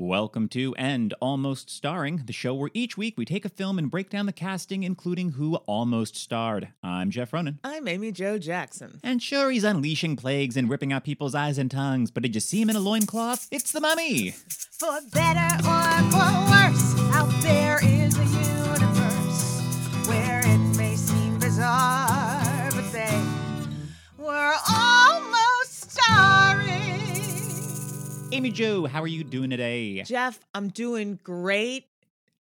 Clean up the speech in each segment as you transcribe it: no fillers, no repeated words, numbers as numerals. Welcome to And Almost Starring, the show where each week we take a film and break down the casting, including who almost starred. I'm Jeff Ronan. I'm Amy Jo Jackson. And sure, he's unleashing plagues and ripping out people's eyes and tongues, but did you see him in a loincloth? It's the Mummy! For better or for worse, out there is a universe where it may seem bizarre, but they were almost starring. Amy Jo, how are you doing today? Jeff, I'm doing great.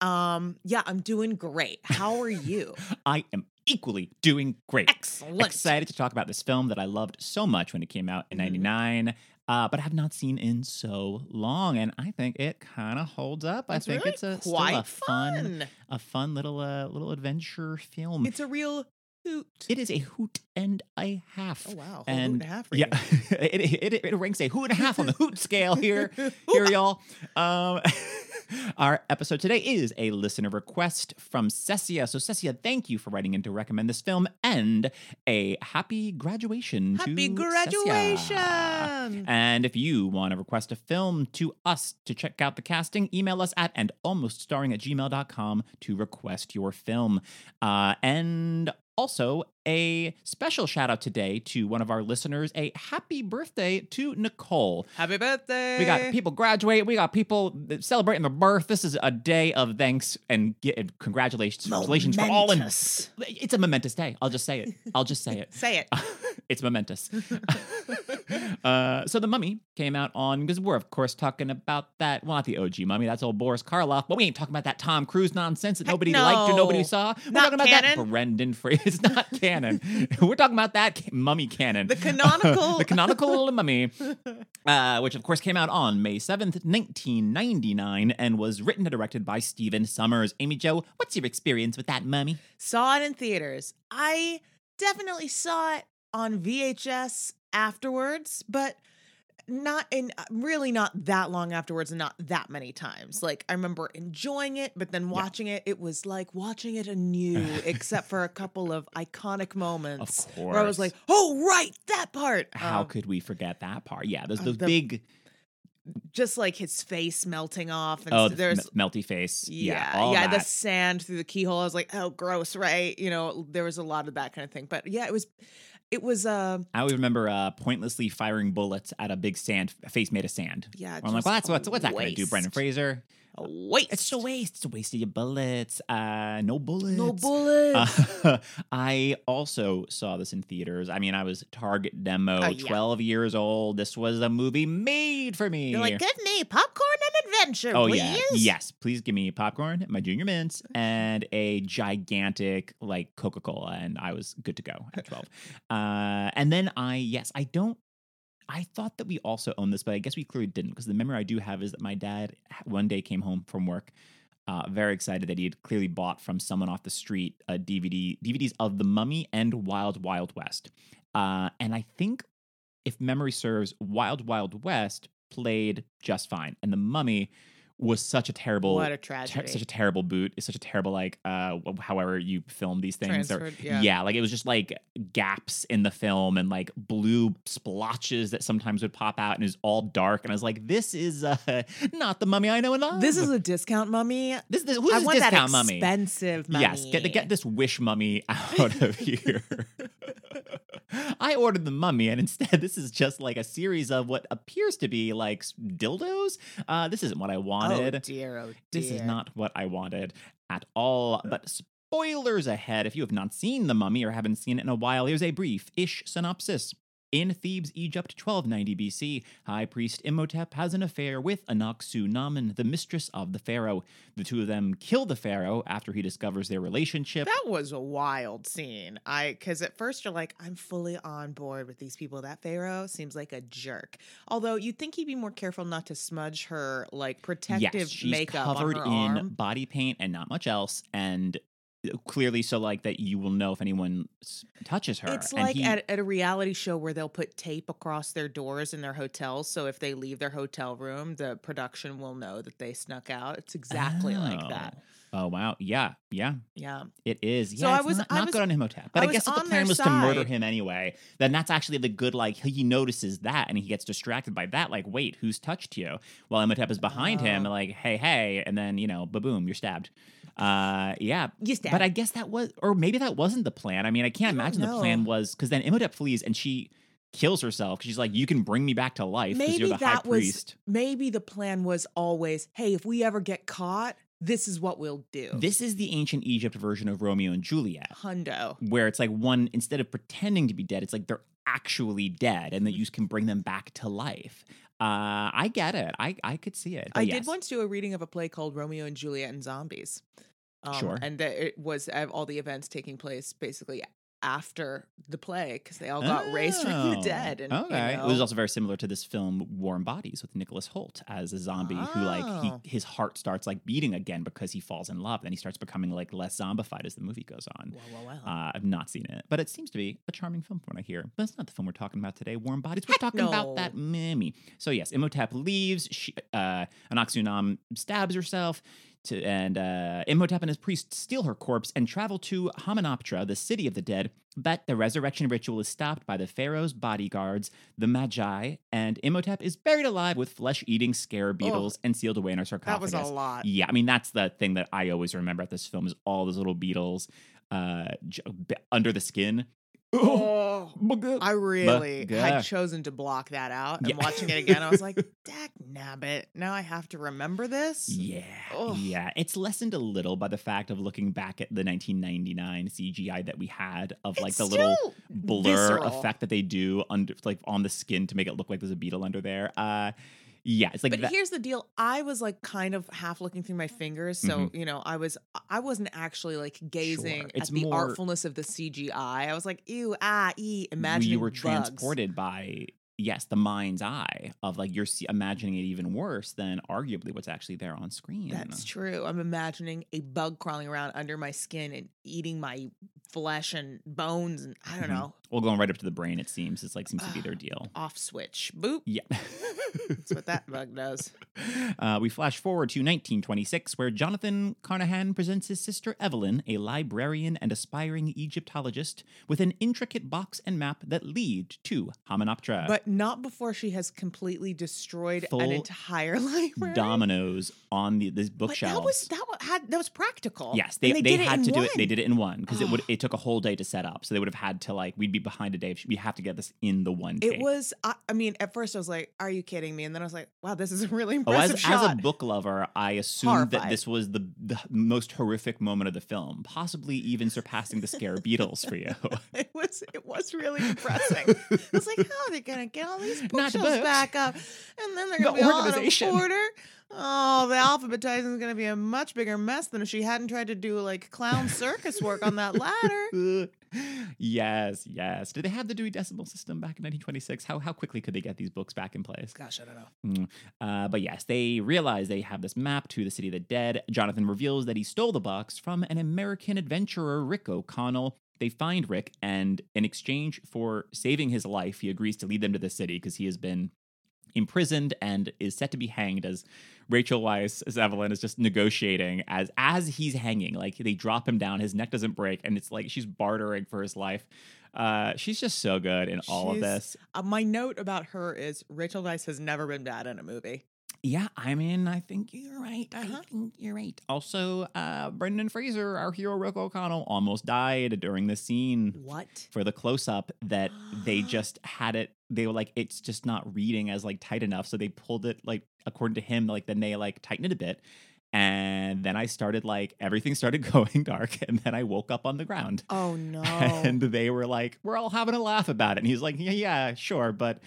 I'm doing great. How are you? I am equally doing great. Excellent. Excited to talk about this film that I loved so much when it came out in 99, but I have not seen in so long, and I think it kind of holds up. It's I think it's still a fun little adventure film. It's a real hoot. It is a hoot and a half. Oh, wow. A hoot and a half. Rating. Yeah. It ranks a hoot and a half on the hoot scale here. Here, y'all. Our episode today is a listener request from Cecia. So, Cecia, thank you for writing in to recommend this film, and a happy graduation to Cecia. And if you want to request a film to us to check out the casting, email us at andalmoststarring@gmail.com to request your film. Also, a special shout out today to one of our listeners. A happy birthday to Nicole. Happy birthday. We got people graduate. We got people celebrating their birth. This is a day of thanks and congratulations. Congratulations for all in us. It's a momentous day. I'll just say it. Say it. It's momentous. So The Mummy came out on, because we're of course talking about that, well, not the OG Mummy, that's old Boris Karloff, but we ain't talking about that Tom Cruise nonsense that nobody liked or nobody saw. We're not talking about that Brendan Fraser. It's not canon. We're talking about that mummy canon. The canonical Mummy, which of course came out on May 7th, 1999, and was written and directed by Stephen Sommers. Amy Jo, what's your experience with that Mummy? Saw it in theaters. I definitely saw it on VHS afterwards, but not that long afterwards, and not that many times. Like, I remember enjoying it, but then watching it was like watching it anew, except for a couple of iconic moments where I was like, oh, right, that part. How could we forget that part? Yeah, there's those big, just like his face melting off. And there's melty face. Yeah, the sand through the keyhole. I was like, oh, gross, right? You know, there was a lot of that kind of thing. But yeah, it was. I always remember pointlessly firing bullets at a big face made of sand. Yeah, I'm like, well, that's what's that going to do, Brendan Fraser? A waste. It's a waste. It's a waste of your bullets. No bullets. I also saw this in theaters. I mean, I was Target demo, 12 years old. This was a movie made for me. You're like, give me popcorn and adventure, please. Yeah. Yes, please give me popcorn, my Junior Mints, and a gigantic, like, Coca-Cola, and I was good to go at 12. And then I thought that we also owned this, but I guess we clearly didn't, because the memory I do have is that my dad one day came home from work very excited that he had clearly bought from someone off the street a DVDs of The Mummy and Wild Wild West. And I think, if memory serves, Wild Wild West played just fine, and The Mummy was such a terrible, what a tragedy. Such a terrible boot. It's such a terrible, like, however you film these things. Like, it was just like gaps in the film and like blue splotches that sometimes would pop out, and it was all dark. And I was like, this is not the Mummy I know and love. This is a discount Mummy. I want that expensive Mummy. Yes, get this wish Mummy out of here. I ordered The Mummy, and instead this is just like a series of what appears to be like dildos. This isn't what I wanted. Oh dear. This is not what I wanted at all. But spoilers ahead. If you have not seen The Mummy or haven't seen it in a while, here's a brief-ish synopsis. In Thebes, Egypt, 1290 BC, High Priest Imhotep has an affair with Anck-su-namun, the mistress of the pharaoh. The two of them kill the pharaoh after he discovers their relationship. That was a wild scene. Because at first you're like, I'm fully on board with these people. That pharaoh seems like a jerk. Although you'd think he'd be more careful not to smudge her like protective makeup on her arm. She's covered in body paint and not much else, and clearly so like that you will know if anyone touches her. It's like at a reality show where they'll put tape across their doors in their hotels, so if they leave their hotel room, the production will know that they snuck out. It's exactly like that. Oh, wow. Yeah. It is. Yeah, so I was not good on Imhotep. But I guess if the plan was to murder him anyway, then that's actually the good, like, he notices that and he gets distracted by that. Like, wait, who's touched you? While Imhotep is behind him and like, hey. And then, you know, ba-boom, you're stabbed. Yeah. You're stabbed. But I guess that was, or maybe that wasn't the plan. I mean, I can't imagine the plan was, because then Imhotep flees and she kills herself. She's like, you can bring me back to life because you're the high priest. Maybe the plan was always, hey, if we ever get caught, this is what we'll do. This is the ancient Egypt version of Romeo and Juliet. Hundo. Where it's like one, instead of pretending to be dead, it's like they're actually dead and that you can bring them back to life. I get it. I could see it. I did once do a reading of a play called Romeo and Juliet and Zombies. Sure. And it was all the events taking place basically after the play because they all got raised from the dead. And, okay. You know. It was also very similar to this film Warm Bodies with Nicholas Hoult as a zombie who like his heart starts like beating again because he falls in love. Then he starts becoming like less zombified as the movie goes on. Wow. I've not seen it, but it seems to be a charming film from what I hear. But it's not the film we're talking about today, Warm Bodies. We're talking about that mummy. So yes, Imhotep leaves. She, Anck-su-namun stabs herself. And Imhotep and his priests steal her corpse and travel to Hamunaptra, the city of the dead, but the resurrection ritual is stopped by the pharaoh's bodyguards, the Magi, and Imhotep is buried alive with flesh-eating scarab beetles and sealed away in her sarcophagus. That was a lot. Yeah, I mean, that's the thing that I always remember at this film is all those little beetles under the skin. Oh, I really had chosen to block that out. And watching it again, I was like, "Dagnabbit! Now I have to remember this." Yeah. It's lessened a little by the fact of looking back at the 1999 CGI that we had of like it's the little blur effect that they do under, like on the skin to make it look like there's a beetle under there. Yeah, it's like. But here's the deal: I was like kind of half looking through my fingers, so you know, I wasn't actually like gazing at the artfulness of the CGI. I was like, ew, imagining. You were transported by the mind's eye of like you're imagining it even worse than arguably what's actually there on screen. That's true. I'm imagining a bug crawling around under my skin and eating my flesh and bones, and I don't know. Well, going right up to the brain, it seems. It's like seems to be their deal. Off switch. Boop. Yeah. That's what that bug does. We flash forward to 1926, where Jonathan Carnahan presents his sister Evelyn, a librarian and aspiring Egyptologist, with an intricate box and map that lead to Hamunaptra. But not before she has completely destroyed an entire library. Dominoes on this bookshelves. But that was practical. Yes, they had to do it. They did it in one because it took a whole day to set up. So they would have had to like we'd be behind a day. We have to get this in the one day. It was. I mean, at first I was like, "Are you kidding me?" And then I was like, "Wow, this is a really impressive shot." As a book lover, I assumed that this was the most horrific moment of the film, possibly even surpassing the scarab beetles for you. It was really depressing. I was like, "How are they gonna get all these bookshelves back up, and then they're gonna be all in a order?" Oh, the alphabetizing is going to be a much bigger mess than if she hadn't tried to do like clown circus work on that ladder. Yes. Did they have the Dewey Decimal System back in 1926? How quickly could they get these books back in place? Gosh, I don't know. But yes, they realize they have this map to the City of the Dead. Jonathan reveals that he stole the box from an American adventurer, Rick O'Connell. They find Rick, and in exchange for saving his life, he agrees to lead them to the city because he has been imprisoned and is set to be hanged as Rachel Weisz as Evelyn is just negotiating as he's hanging. Like they drop him down, his neck doesn't break, and it's like she's bartering for his life. She's just so good in all of this. My note about her is Rachel Weisz has never been bad in a movie. Yeah, I mean, I think you're right. I think you're right. Also, Brendan Fraser, our hero Rick O'Connell, almost died during the scene. What? For the close-up that they just had it. They were like, it's just not reading as like tight enough. So they pulled it like according to him, like then they like tightened it a bit. And then I started like everything started going dark, and then I woke up on the ground. Oh no! And they were like, "We're all having a laugh about it." And he's like, "Yeah, sure, but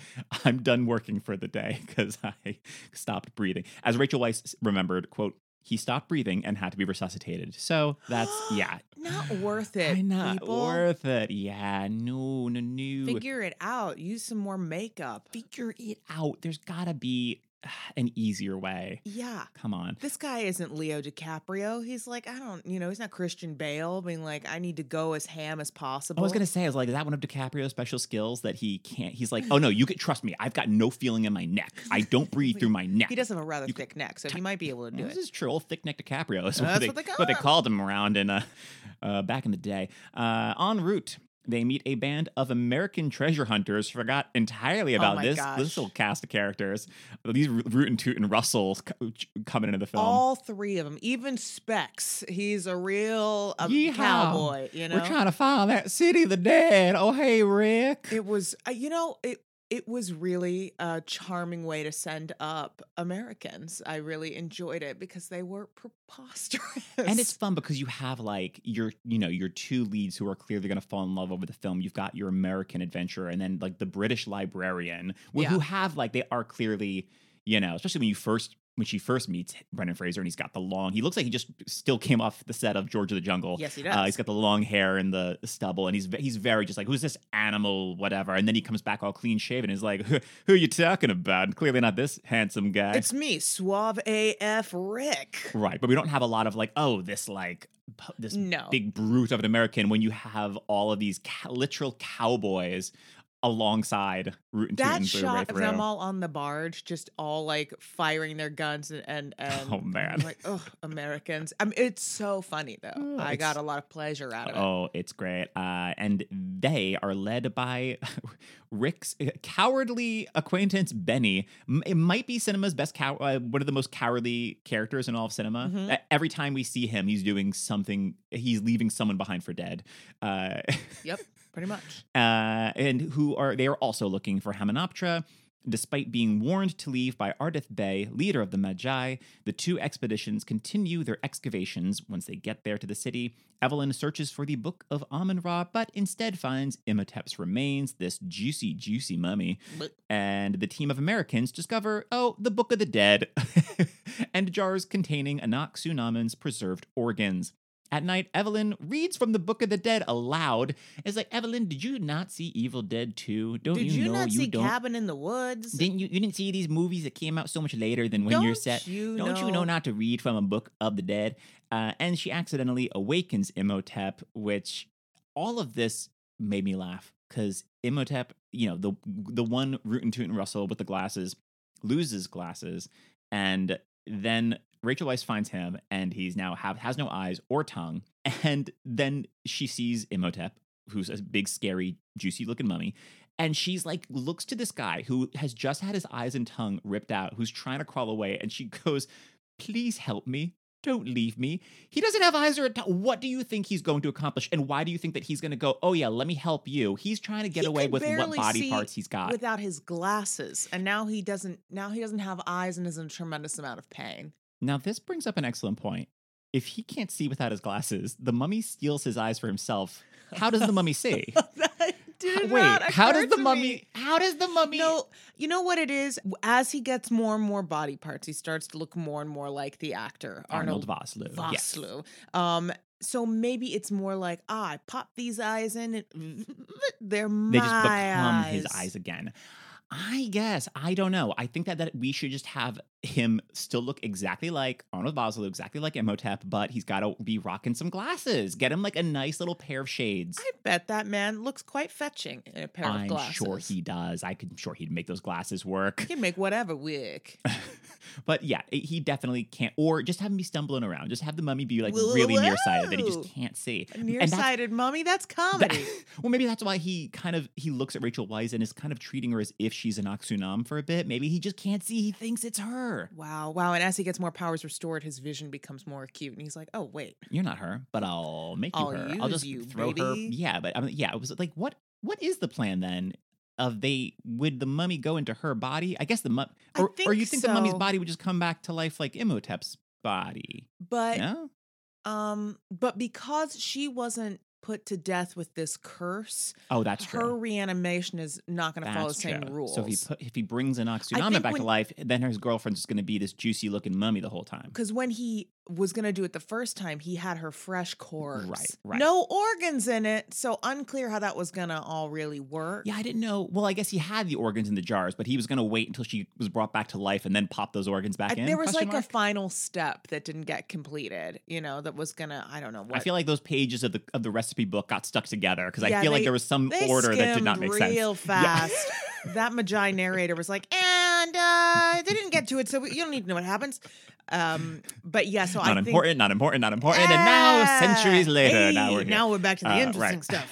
I'm done working for the day because I stopped breathing." As Rachel Weisz remembered, "quote He stopped breathing and had to be resuscitated." So that's not worth it. Worth it. Yeah, no. Figure it out. Use some more makeup. Figure it out. There's gotta be an easier way. Yeah. Come on. This guy isn't Leo DiCaprio. He's like, he's not Christian Bale being like, I need to go as ham as possible. I was going to say, is that one of DiCaprio's special skills that he can't? He's like, oh no, you could trust me. I've got no feeling in my neck. I don't breathe through my neck. He does have a rather thick neck, so he might be able to do it. This is true. Old thick neck DiCaprio is what they called him around back in the day. En route, they meet a band of American treasure hunters. Forgot entirely about this little cast of characters. These Root and Toot and Russell coming into the film. All three of them, even Specs. He's a real cowboy. You know, we're trying to find that city of the dead. Oh, hey, Rick. It was, it was really a charming way to send up Americans. I really enjoyed it because they were preposterous. And it's fun because you have your two leads who are clearly going to fall in love over the film. You've got your American adventurer and then the British librarian who have they are clearly, especially when she first meets Brendan Fraser and he's got he looks like he just still came off the set of George of the Jungle. Yes, he does. He's got the long hair and the stubble and he's very just like, who's this animal, whatever. And then he comes back all clean shaven and is like, who are you talking about? And clearly not this handsome guy. It's me, Suave AF Rick. Right. But we don't have a lot of big brute of an American when you have all of these literal cowboys alongside Root and Toot and Boo. That shot of them all on the barge, just all firing their guns and oh man, Americans. I mean, it's so funny though. I got a lot of pleasure out of it. Oh, it's great. And they are led by Rick's cowardly acquaintance Benny. It might be cinema's best one of the most cowardly characters in all of cinema. Mm-hmm. Every time we see him, he's doing something. He's leaving someone behind for dead. Yep. Pretty much. And they are also looking for Hamunaptra. Despite being warned to leave by Ardeth Bay, leader of the Magi, the two expeditions continue their excavations. Once they get there to the city, Evelyn searches for the Book of Amun-Ra, but instead finds Imhotep's remains, this juicy, juicy mummy. And the team of Americans discover, the Book of the Dead, and jars containing Anck-su-namun's preserved organs. At night, Evelyn reads from the Book of the Dead aloud. It's like, Evelyn, did you not see Evil Dead 2? Did you not see Cabin in the Woods? You didn't see these movies that came out so much later than when you're set? You know not to read from a Book of the Dead? And she accidentally awakens Imhotep, which all of this made me laugh because Imhotep, the one Root and Toot and Russell with the glasses, loses glasses, and then Rachel Weisz finds him, and he's now has no eyes or tongue. And then she sees Imhotep, who's a big, scary, juicy-looking mummy. And she's looks to this guy who has just had his eyes and tongue ripped out, who's trying to crawl away. And she goes, please help me. Don't leave me. He doesn't have eyes or a tongue. What do you think he's going to accomplish? And why do you think that he's going to go, oh yeah, let me help you? He's trying to get away with what body parts he's got. Without his glasses. And now he doesn't have eyes and is in a tremendous amount of pain. Now, this brings up an excellent point. If he can't see without his glasses, the mummy steals his eyes for himself. How does the mummy see? How does the mummy? No, you know what it is? As he gets more and more body parts, he starts to look more and more like the actor. Arnold Vosloo. Yes. So maybe it's more like, I pop these eyes in and they're my eyes. They just become his eyes again. I guess. I don't know. I think that we should just have him still look exactly like Arnold Vosloo, exactly like Imhotep, but he's got to be rocking some glasses. Get him a nice little pair of shades. I bet that man looks quite fetching in a pair of glasses. I'm sure he does. I'm sure he'd make those glasses work. He'd make whatever work. But yeah, he definitely can't. Or just have him be stumbling around. Just have the mummy be really nearsighted that he just can't see. A nearsighted mummy? That's comedy. Well, maybe that's why he looks at Rachel Weisz and is kind of treating her as if she's an Anck-su-namun for a bit. Maybe he just can't see. He thinks it's her. Wow. And as he gets more powers restored, his vision becomes more acute. And he's like, oh, wait. You're not her, but I'll make you her. I'll just throw her. Yeah, but it was like, what is the plan then? Would the mummy go into her body? I guess the mummy, or you think the mummy's body would just come back to life like Imhotep's body? But no? But because she wasn't put to death with this curse, her reanimation is not going to follow the same rules. So if he brings an Anck-su-namun back to life, then his girlfriend's just going to be this juicy looking mummy the whole time. Because when he was going to do it the first time, he had her fresh corpse. Right. No organs in it, so unclear how that was going to all really work. Yeah, I didn't know. Well, I guess he had the organs in the jars, but he was going to wait until she was brought back to life and then pop those organs back in? There was a final step that didn't get completed, you know, that was going to, I don't know what. I feel like those pages of the recipe book got stuck together because I feel like there was some order that did not make sense. Real fast. Yeah. That Magi narrator was like, and they didn't get to it, so you don't need to know what happens. But yeah, so I think not important. And now centuries later, now we're back to the interesting stuff.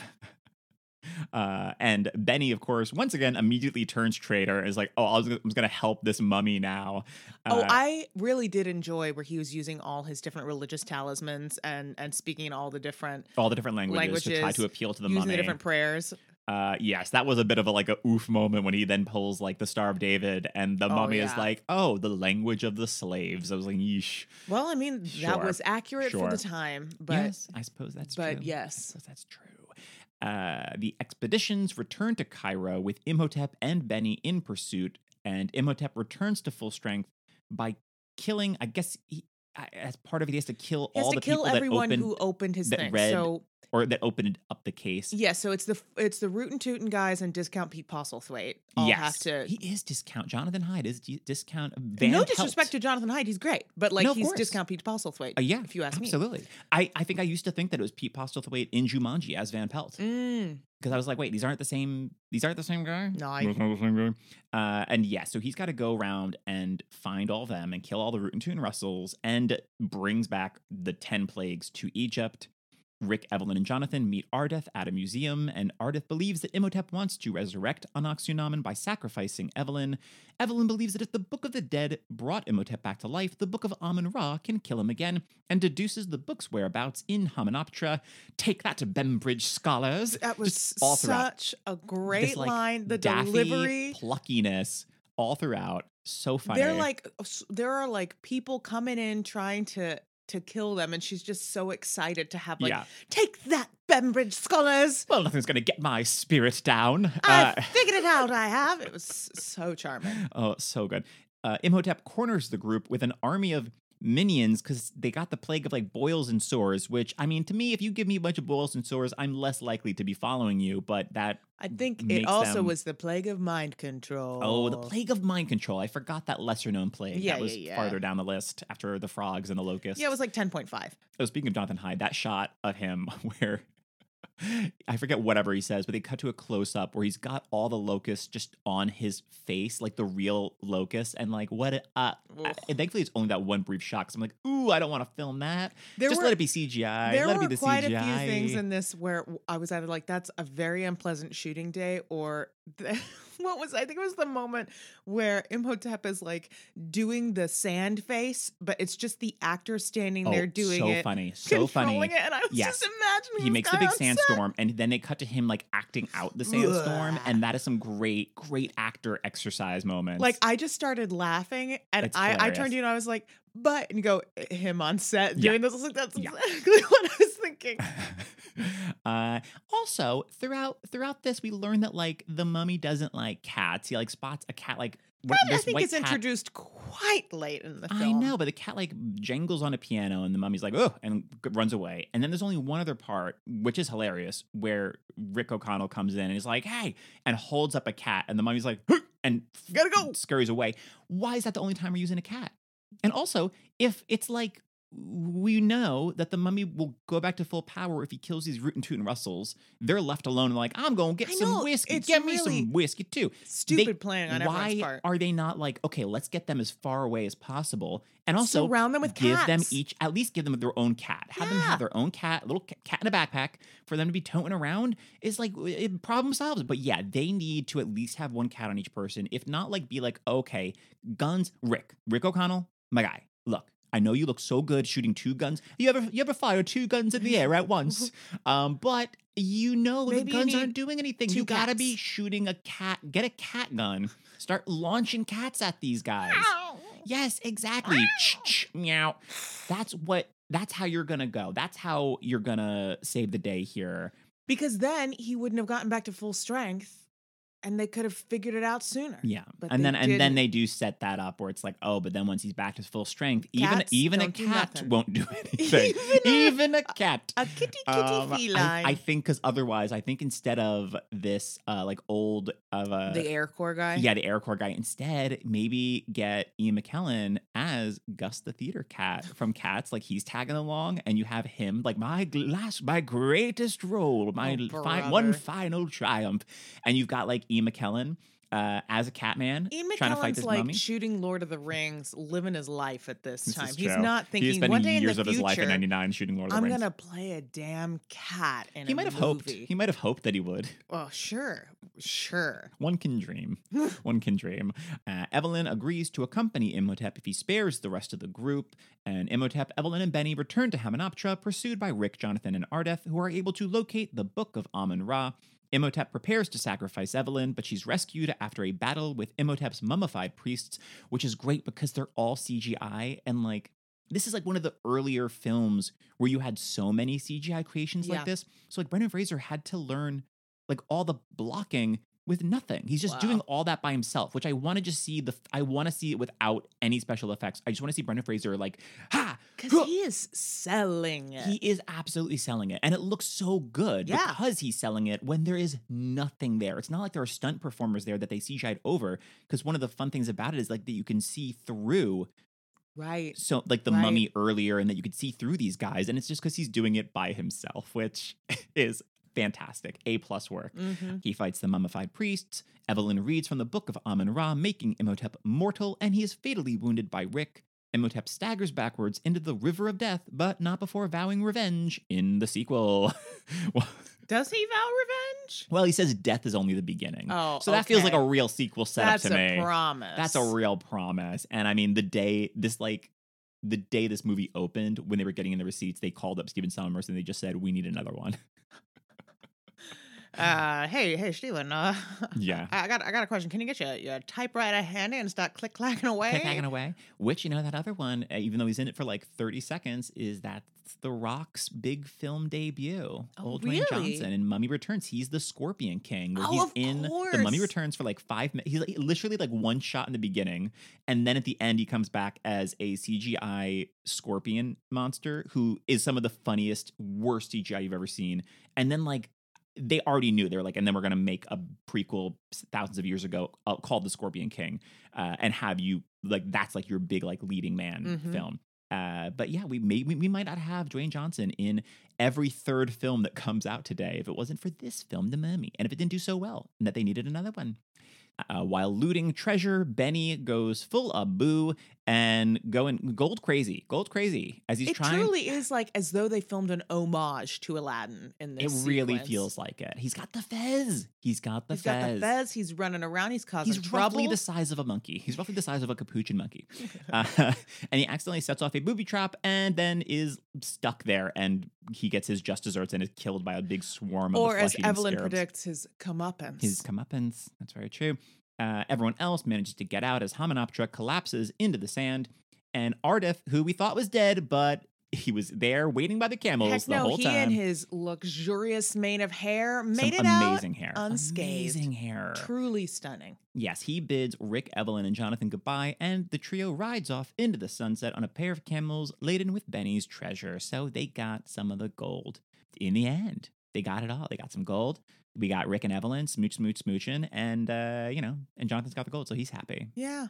And Benny, of course, once again, immediately turns traitor and is like, I'm going to help this mummy now. I really did enjoy where he was using all his different religious talismans and speaking in all the different languages to try to appeal to the mummy. Using the different prayers. Yes, that was a bit of a oof moment when he then pulls like the Star of David and the mummy is like, the language of the slaves. I was like, yeesh. Well, I mean, that was accurate for the time. But yes, I suppose that's true. But yes. I suppose that's true. The expeditions return to Cairo with Imhotep and Benny in pursuit, and Imhotep returns to full strength by killing, I guess, he has to kill everyone who opened up the case. Yeah, so it's the Root and Tootin' guys and Discount Pete Postlethwaite. He is Discount. Jonathan Hyde is Discount Van Pelt. No disrespect to Jonathan Hyde, he's great, but he's Discount Pete Postlethwaite. Yeah, if you ask me. Absolutely. I think I used to think that it was Pete Postlethwaite in Jumanji as Van Pelt. Because I was like, wait, these aren't the same guy? No, that's not the same guy. So he's got to go around and find all of them and kill all the Root and Tootin' Russells and brings back the 10 plagues to Egypt. Rick, Evelyn, and Jonathan meet Ardeth at a museum, and Ardeth believes that Imhotep wants to resurrect Anck-su-namun by sacrificing Evelyn. Evelyn believes that if the Book of the Dead brought Imhotep back to life, the Book of Amun-Ra can kill him again, and deduces the book's whereabouts in Hamunaptra. Take that to Bembridge Scholars. That was such a great line. The delivery, pluckiness all throughout. So funny. There are people coming in trying to kill them, and she's just so excited to have take that, Bembridge Scholars. Well, nothing's going to get my spirit down. I figured it out, I have. It was so charming. Oh, so good. Imhotep corners the group with an army of minions because they got the plague of boils and sores, which, I mean, to me, if you give me a bunch of boils and sores, I'm less likely to be following you, but that I think it also was the plague of mind control. Oh, the plague of mind control. I forgot that lesser-known plague. Yeah, that was farther down the list after the frogs and the locusts. Yeah, it was 10.5. Oh, speaking of Jonathan Hyde, that shot of him where I forget whatever he says, but they cut to a close-up where he's got all the locusts just on his face, the real locusts, and and thankfully it's only that one brief shot, because I'm like, ooh, I don't want to film that. Let it be CGI. Let it be the CGI. There were quite a few things in this where I was either like, that's a very unpleasant shooting day, or I think it was the moment where Imhotep is doing the sand face, but it's just the actor standing there doing it. So funny. It, and I was just imagining he makes the big sandstorm, and then they cut to him acting out the sandstorm, and that is some great, great actor exercise moments. I just started laughing, and I turned to you and I was like, but, and you go, him on set doing this. I was like, that's exactly what I was thinking. Also, throughout this, we learn that the mummy doesn't like cats. He spots a cat I think it's introduced quite late in the film. I know, but the cat jangles on a piano, and the mummy's oh, and runs away. And then there's only one other part, which is hilarious, where Rick O'Connell comes in and is like, hey, and holds up a cat, and the mummy's like, hey, and gotta go, scurries away. Why is that the only time we're using a cat? And also, if it's we know that the mummy will go back to full power if he kills these Root and Tootin' Russells, they're left alone and I'm going to get some whiskey. Get me some whiskey, too. Stupid planning on everyone's part. Why are they not okay, let's get them as far away as possible, and also surround them with cats. Give them their own cat. Have them have their own cat, a little cat in a backpack for them to be toting around. It's problem solves. But yeah, they need to at least have one cat on each person. If not, be okay, guns, Rick O'Connell, my guy, look. I know you look so good shooting two guns. You ever fire two guns in the air at once? But the guns aren't doing anything. You gotta be shooting a cat. Get a cat gun. Start launching cats at these guys. Meow. Yes, exactly. Meow. That's how you're gonna go. That's how you're gonna save the day here. Because then he wouldn't have gotten back to full strength. And they could have figured it out sooner. Yeah. But and then they do set that up where it's like, oh, but then once he's back to full strength, even a cat won't do anything. Even a cat. A kitty feline. I think because otherwise, I think instead of this the Air Corps guy. Yeah, the Air Corps guy. Instead, maybe get Ian McKellen as Gus the theater cat from Cats. Like he's tagging along and you have him like my greatest role, one final triumph. And you've got like Ian McKellen as a Catman trying to fight this mummy. Shooting Lord of the Rings, living his life at this time. He's not thinking one day in the future. He's spending years of his life in 99 shooting Lord of the Rings. I'm going to play a damn cat in a movie. He might have hoped that he would. Oh, sure. One can dream. Evelyn agrees to accompany Imhotep if he spares the rest of the group. And Imhotep, Evelyn, and Benny return to Hamunaptra, pursued by Rick, Jonathan, and Ardeth, who are able to locate the Book of Amun-Ra. Imhotep prepares to sacrifice Evelyn, but she's rescued after a battle with Imhotep's mummified priests, which is great because they're all CGI. And like, this is like one of the earlier films where you had so many CGI creations like this. So like Brendan Fraser had to learn like all the blocking with nothing. He's just doing all that by himself, which I want to just see I want to see it without any special effects. I just want to see Brendan Fraser like, ha! Because he is selling it. He is absolutely selling it. And it looks so good because he's selling it when there is nothing there. It's not like there are stunt performers there that they CGI'd over, because one of the fun things about it is like that you can see through. Right. So like the mummy earlier, and that you could see through these guys. And it's just because he's doing it by himself, which is fantastic. A+ work. Mm-hmm. He fights the mummified priests. Evelyn reads from the Book of Amun-Ra, making Imhotep mortal, and he is fatally wounded by Rick. Imhotep staggers backwards into the river of death, but not before vowing revenge in the sequel. Does he vow revenge? Well, he says death is only the beginning. Oh, so that feels like a real sequel setup to me. That's a promise. That's a real promise. And I mean, the day this movie opened, when they were getting in the receipts, they called up Stephen Sommers and they just said, we need another one. Hey, Stephen. I got a question. Can you get your typewriter handy and start click clacking away? Click clacking away. Which, you know, that other one, even though he's in it for like 30 seconds, is that The Rock's big film debut. Oh, old really? Dwayne Johnson in Mummy Returns. He's the Scorpion King. Where he's in The Mummy Returns for like 5 minutes. He's like, literally like one shot in the beginning, and then at the end he comes back as a CGI scorpion monster who is some of the funniest, worst CGI you've ever seen. And then like, they already knew. They were like, and then we're going to make a prequel thousands of years ago called The Scorpion King and have you, like, that's like your big, like, leading man film. But yeah, we might not have Dwayne Johnson in every third film that comes out today if it wasn't for this film, The Mummy, and if it didn't do so well and that they needed another one. While looting treasure, Benny goes full Abu and going gold crazy as he's trying. It truly is like as though they filmed an homage to Aladdin in this sequence. It really feels like it. He's got the fez. He's running around. He's causing trouble. He's roughly the size of a monkey. He's roughly the size of a capuchin monkey. And he accidentally sets off a booby trap and then is stuck there, and he gets his just desserts and is killed by a big swarm of flesh-eating scarabs. Or as Evelyn predicts, his comeuppance. That's very true. Everyone else manages to get out as Hamunaptra collapses into the sand. And Ardeth, who we thought was dead, but he was there waiting by the camels whole time. He and his luxurious mane of hair made it out. Amazing hair. Unscathed. Amazing hair. Truly stunning. Yes, he bids Rick, Evelyn, and Jonathan goodbye, and the trio rides off into the sunset on a pair of camels laden with Benny's treasure. So they got some of the gold in the end. They got it all. They got some gold. We got Rick and Evelyn smooching, and, and Jonathan's got the gold, so he's happy. Yeah.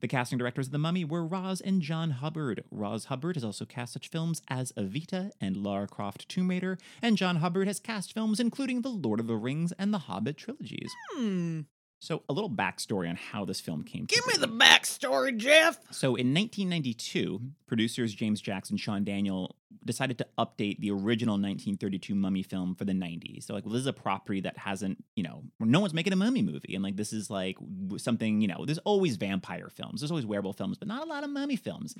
The casting directors of The Mummy were Roz and John Hubbard. Roz Hubbard has also cast such films as Evita and Lara Croft Tomb Raider, and John Hubbard has cast films including The Lord of the Rings and The Hobbit trilogies. So a little backstory on how this film came to be. Give me the backstory, Jeff! So in 1992, producers James Jackson and Sean Daniel decided to update the original 1932 Mummy film for the 90s. So, like, well, this is a property that hasn't, no one's making a mummy movie. And, like, this is, like, something, there's always vampire films. There's always werewolf films, but not a lot of mummy films.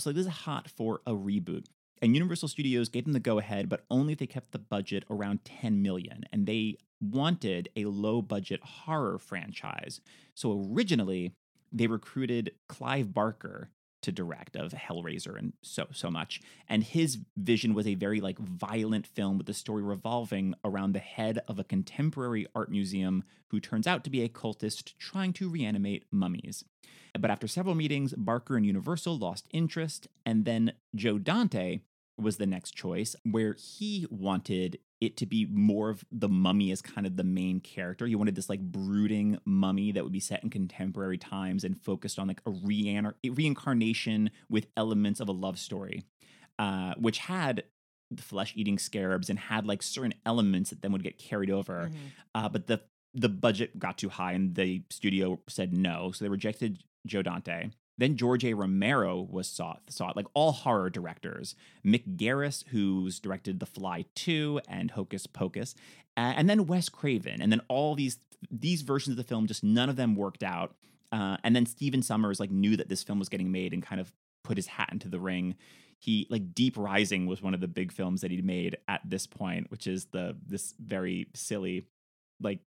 So this is hot for a reboot. And Universal Studios gave them the go-ahead, but only if they kept the budget around $10 million. And they wanted a low-budget horror franchise. So originally, they recruited Clive Barker to direct, of Hellraiser and so much. And his vision was a very like violent film with the story revolving around the head of a contemporary art museum who turns out to be a cultist trying to reanimate mummies. But after several meetings, Barker and Universal lost interest, and then Joe Dante was the next choice, where he wanted it to be more of the mummy as kind of the main character. He wanted this like brooding mummy that would be set in contemporary times and focused on like a reincarnation with elements of a love story, which had the flesh-eating scarabs and had like certain elements that then would get carried over. Mm-hmm. But the budget got too high and the studio said no, so they rejected Joe Dante. Then George A. Romero was sought, like all horror directors. Mick Garris, who's directed The Fly 2 and Hocus Pocus, and then Wes Craven. And then all these versions of the film, just none of them worked out. And then Stephen Sommers like knew that this film was getting made and kind of put his hat into the ring. He like Deep Rising was one of the big films that he'd made at this point, which is this very silly like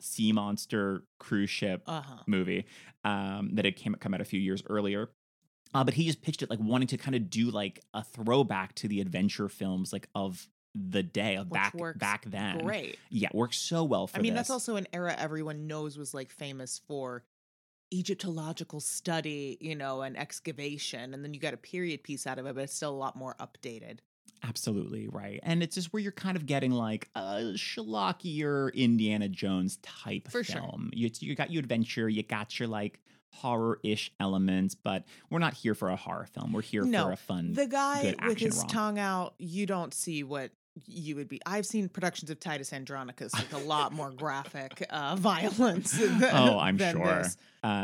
sea monster cruise ship movie that had come out a few years earlier. But he just pitched it like wanting to kind of do like a throwback to the adventure films like of the day of back then. Great. Yeah, works so well for this. That's also an era everyone knows was like famous for Egyptological study, and excavation. And then you got a period piece out of it, but it's still a lot more updated. Absolutely right, and it's just where you're kind of getting like a shellackier Indiana Jones type film. Sure. You got your adventure, you got your like horror-ish elements, but we're not here for a horror film. We're here for a fun. The guy with his tongue out, you don't see what you would be. I've seen productions of Titus Andronicus with a lot more graphic violence. I'm sure.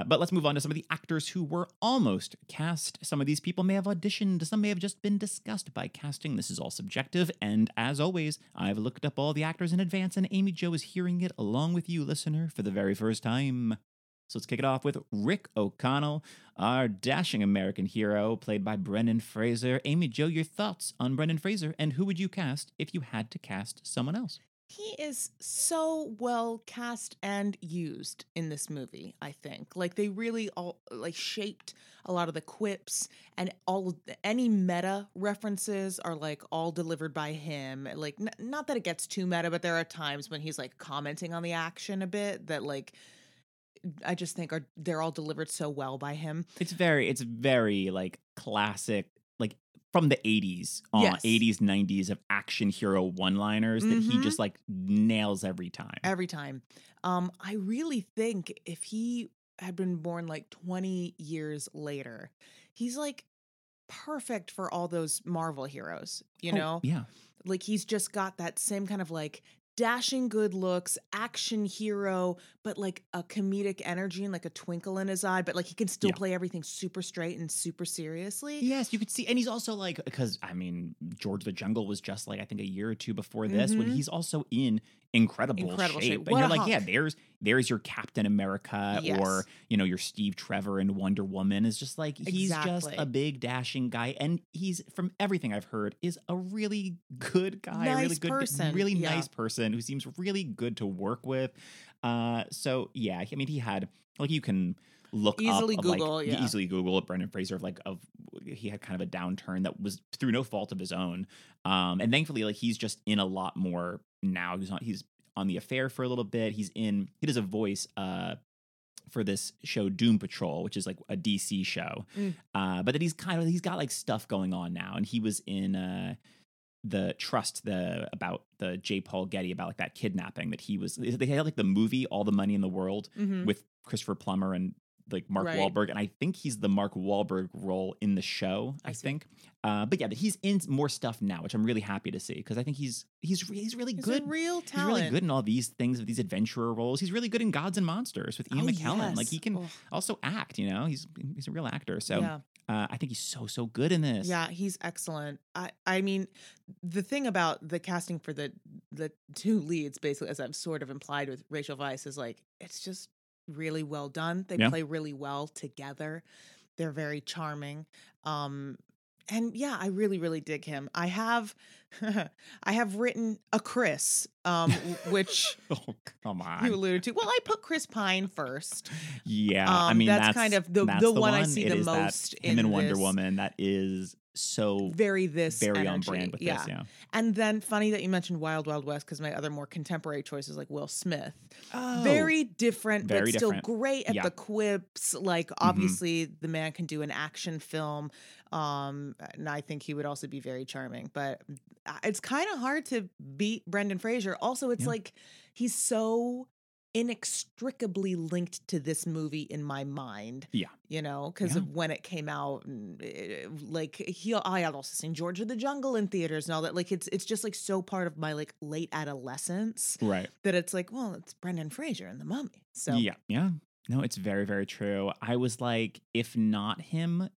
But let's move on to some of the actors who were almost cast. Some of these people may have auditioned. Some may have just been discussed by casting. This is all subjective. And as always, I've looked up all the actors in advance, and Amy Jo is hearing it along with you, listener, for the very first time. So let's kick it off with Rick O'Connell, our dashing American hero, played by Brendan Fraser. Amy Jo, your thoughts on Brendan Fraser, and who would you cast if you had to cast someone else? He is so well cast and used in this movie, I think. Like, they really all like shaped a lot of the quips, and any meta references are like all delivered by him. Like, not that it gets too meta, but there are times when he's like commenting on the action a bit that like, I just think they're all delivered so well by him. It's very like classic, like from the 80s, 80s, 90s of action hero one-liners that he just like nails every time. I really think if he had been born like 20 years later, he's like perfect for all those Marvel heroes, know? Yeah. Like he's just got that same kind of like dashing good looks, action hero, but like a comedic energy and like a twinkle in his eye, but like he can still play everything super straight and super seriously. Yes, you could see. And he's also like, because George the Jungle was just like, I think a year or two before this, when he's also in incredible shape. And you're like, hunk. Yeah, there's your Captain America or, your Steve Trevor in Wonder Woman is just like, he's just a big dashing guy. And he's, from everything I've heard, is a really good guy, nice person who seems really good to work with. So yeah, he had like, you can look easily up, easily Google at Brendan Fraser he had kind of a downturn that was through no fault of his own. And thankfully like he's just in a lot more now. He's on The Affair for a little bit. He does a voice for this show Doom Patrol, which is like a DC show. But then he's got like stuff going on now, and he was in the Trust, about the J. Paul Getty, about like that kidnapping that they had like the movie All the Money in the World with Christopher Plummer and like Mark Wahlberg. And I think he's the Mark Wahlberg role in the show, I think. But yeah, he's in more stuff now, which I'm really happy to see, because I think he's good. He's a real talent. He's really good in all these things, with these adventurer roles. He's really good in Gods and Monsters with Ian McKellen. Yes. Like he can also act, he's a real actor. So yeah. I think he's so good in this. Yeah, he's excellent. I mean, the thing about the casting for the two leads, basically, as I've sort of implied with Rachel Weisz, is like, it's just really well done. They play really well together. They're very charming. And yeah, I really, really dig him. I have, written a Chris, which oh, come on. You alluded to. Well, I put Chris Pine first. Yeah, I mean that's kind of the one I see the most in him and Wonder Woman. That is so very energy. On brand with this. Yeah, and then funny that you mentioned Wild Wild West because my other more contemporary choices like Will Smith, very different, still great at the quips. Like obviously the man can do an action film. And I think he would also be very charming, but it's kind of hard to beat Brendan Fraser. Also, it's like he's so inextricably linked to this movie in my mind. Yeah, you know, because of when it came out, and I had also seen George of the Jungle in theaters and all that. Like it's just like so part of my like late adolescence, right? That it's like, well, it's Brendan Fraser in The Mummy. So yeah. No, it's very, very true. I was like, if not him,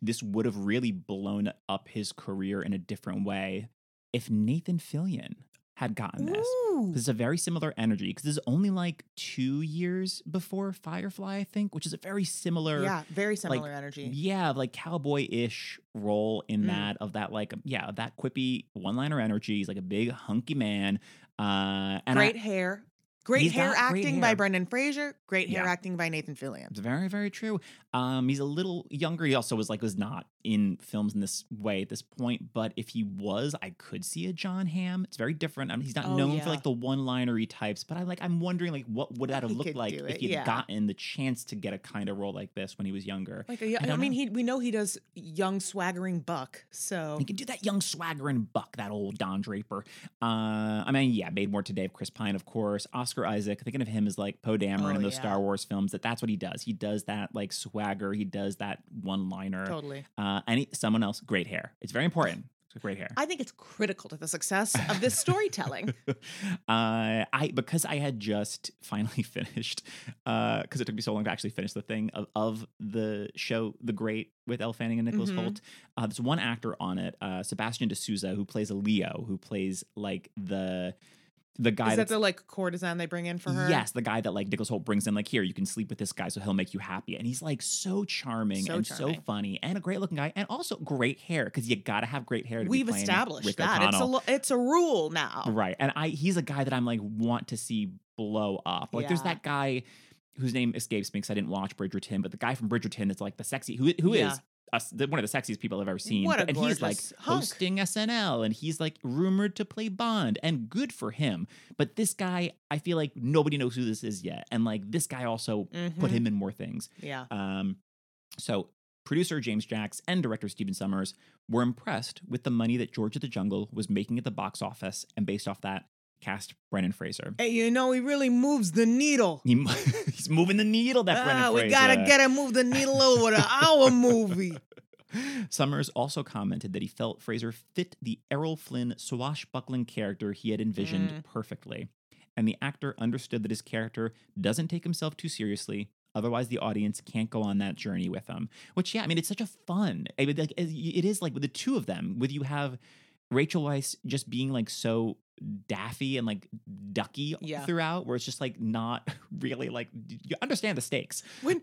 this would have really blown up his career in a different way if Nathan Fillion had gotten this. This is a very similar energy because this is only like 2 years before Firefly, I think, which is a very similar. Yeah, very similar energy. Yeah, like cowboy-ish role in that of that like, yeah, that quippy one-liner energy. He's like a big hunky man. Great hair. Great hair acting by Brendan Fraser. Great hair acting by Nathan Fillion. It's very, very true. He's a little younger. He also was not in films in this way at this point. But if he was, I could see a John Hamm. It's very different. I mean, he's not known for the one-linery types. But I'm wondering what would that have looked like if he'd gotten the chance to get a kind of role like this when he was younger. We know he does young swaggering buck. So he can do that young swaggering buck. That old Don Draper. Made more today of Chris Pine, of course. Oscar Isaac, thinking of him as like Poe Dameron in those Star Wars films, that's what he does. He does that like swagger. He does that one-liner. Totally. Someone else, great hair. It's very important. It's great hair. I think it's critical to the success of this storytelling. Because I had just finally finished, because it took me so long to actually finish the thing of the show, The Great, with Elle Fanning and Nicholas Hoult. There's one actor on it, Sebastian D'Souza, who plays a Leo, who plays like the guy is that the like courtesan they bring in for her? Yes, the guy that like Nicholas Hoult brings in, like, here, you can sleep with this guy so he'll make you happy. And he's like so charming. So funny and a great looking guy and also great hair because you gotta have great hair to be playing Rick O'Connell. We've established that. It's a rule now. Right. And he's a guy that I'm like want to see blow up. Like there's that guy whose name escapes me because I didn't watch Bridgerton, but the guy from Bridgerton is like the sexy who is one of the sexiest people I've ever seen. And he's like hosting SNL and he's like rumored to play Bond and good for him. But this guy, I feel like nobody knows who this is yet. And like this guy also put him in more things. Yeah. So producer James Jackson and director Stephen Sommers were impressed with the money that George of the Jungle was making at the box office. And based off that, cast Brendan Fraser. Hey, you know, he really moves the needle. He's moving the needle, that Brendan Fraser. We gotta get him move the needle over to our movie. Summers also commented that he felt Fraser fit the Errol Flynn swashbuckling character he had envisioned perfectly. And the actor understood that his character doesn't take himself too seriously. Otherwise, the audience can't go on that journey with him. Which, yeah, I mean, it's such a fun. It is like with the two of them, with you have Rachel Weisz just being like so daffy and like ducky throughout, where it's just like not really like you understand the stakes. When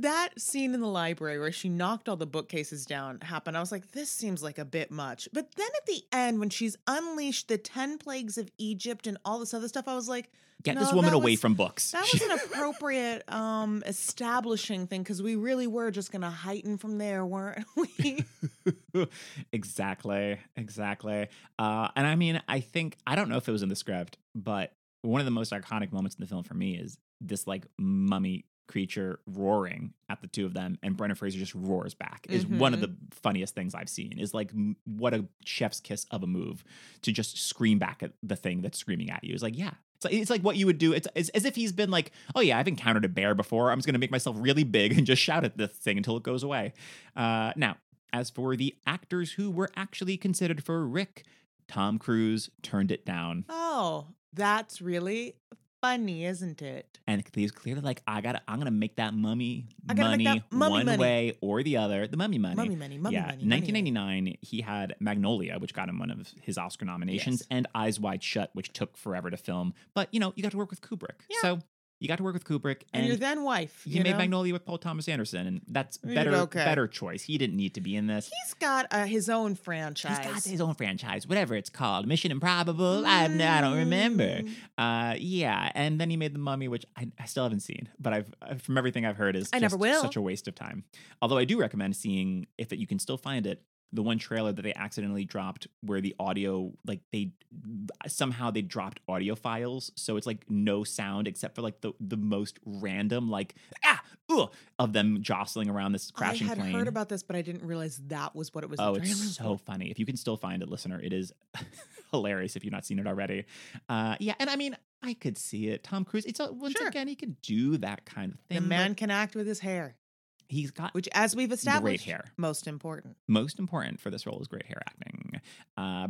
that scene in the library where she knocked all the bookcases down happened, I was like, this seems like a bit much. But then at the end, when she's unleashed the 10 plagues of Egypt and all this other stuff, I was like, get this woman away from books. That was an appropriate establishing thing because we really were just going to heighten from there, weren't we? Exactly. And I mean, I don't know if it was in the script, but one of the most iconic moments in the film for me is this like mummy creature roaring at the two of them and Brendan Fraser just roars back is one of the funniest things I've seen. Is like what a chef's kiss of a move to just scream back at the thing that's screaming at you. It's like, yeah, it's like what you would do. It's as if he's been like, oh yeah, I've encountered a bear before. I'm just going to make myself really big and just shout at this thing until it goes away. Now, as for the actors who were actually considered for Rick, Tom Cruise turned it down. Oh, that's really funny, isn't it? And he's clearly like, I'm gonna make that mummy money way or the other. The mummy money. In 1999, he had Magnolia, which got him one of his Oscar nominations, and Eyes Wide Shut, which took forever to film. But you know, you got to work with Kubrick, so You got to work with Kubrick, and your then wife. He made Magnolia with Paul Thomas Anderson, and that's better choice. He didn't need to be in this. He's got his own franchise. Whatever it's called, Mission Improbable. I don't remember. And then he made The Mummy, which I still haven't seen, but I've from everything I've heard is such a waste of time. Although I do recommend seeing if you can still find it. The one trailer that they accidentally dropped where the audio, they dropped audio files. So it's no sound except for the most random, of them jostling around this crashing plane. I had heard about this, but I didn't realize that was what it was. Oh, it's so funny. If you can still find it, listener, it is hilarious if you've not seen it already. And I could see it. Tom Cruise, once again, he can do that kind of thing. The man can act with his hair. He's got, which, as we've established, great hair. Most important for this role is great hair acting.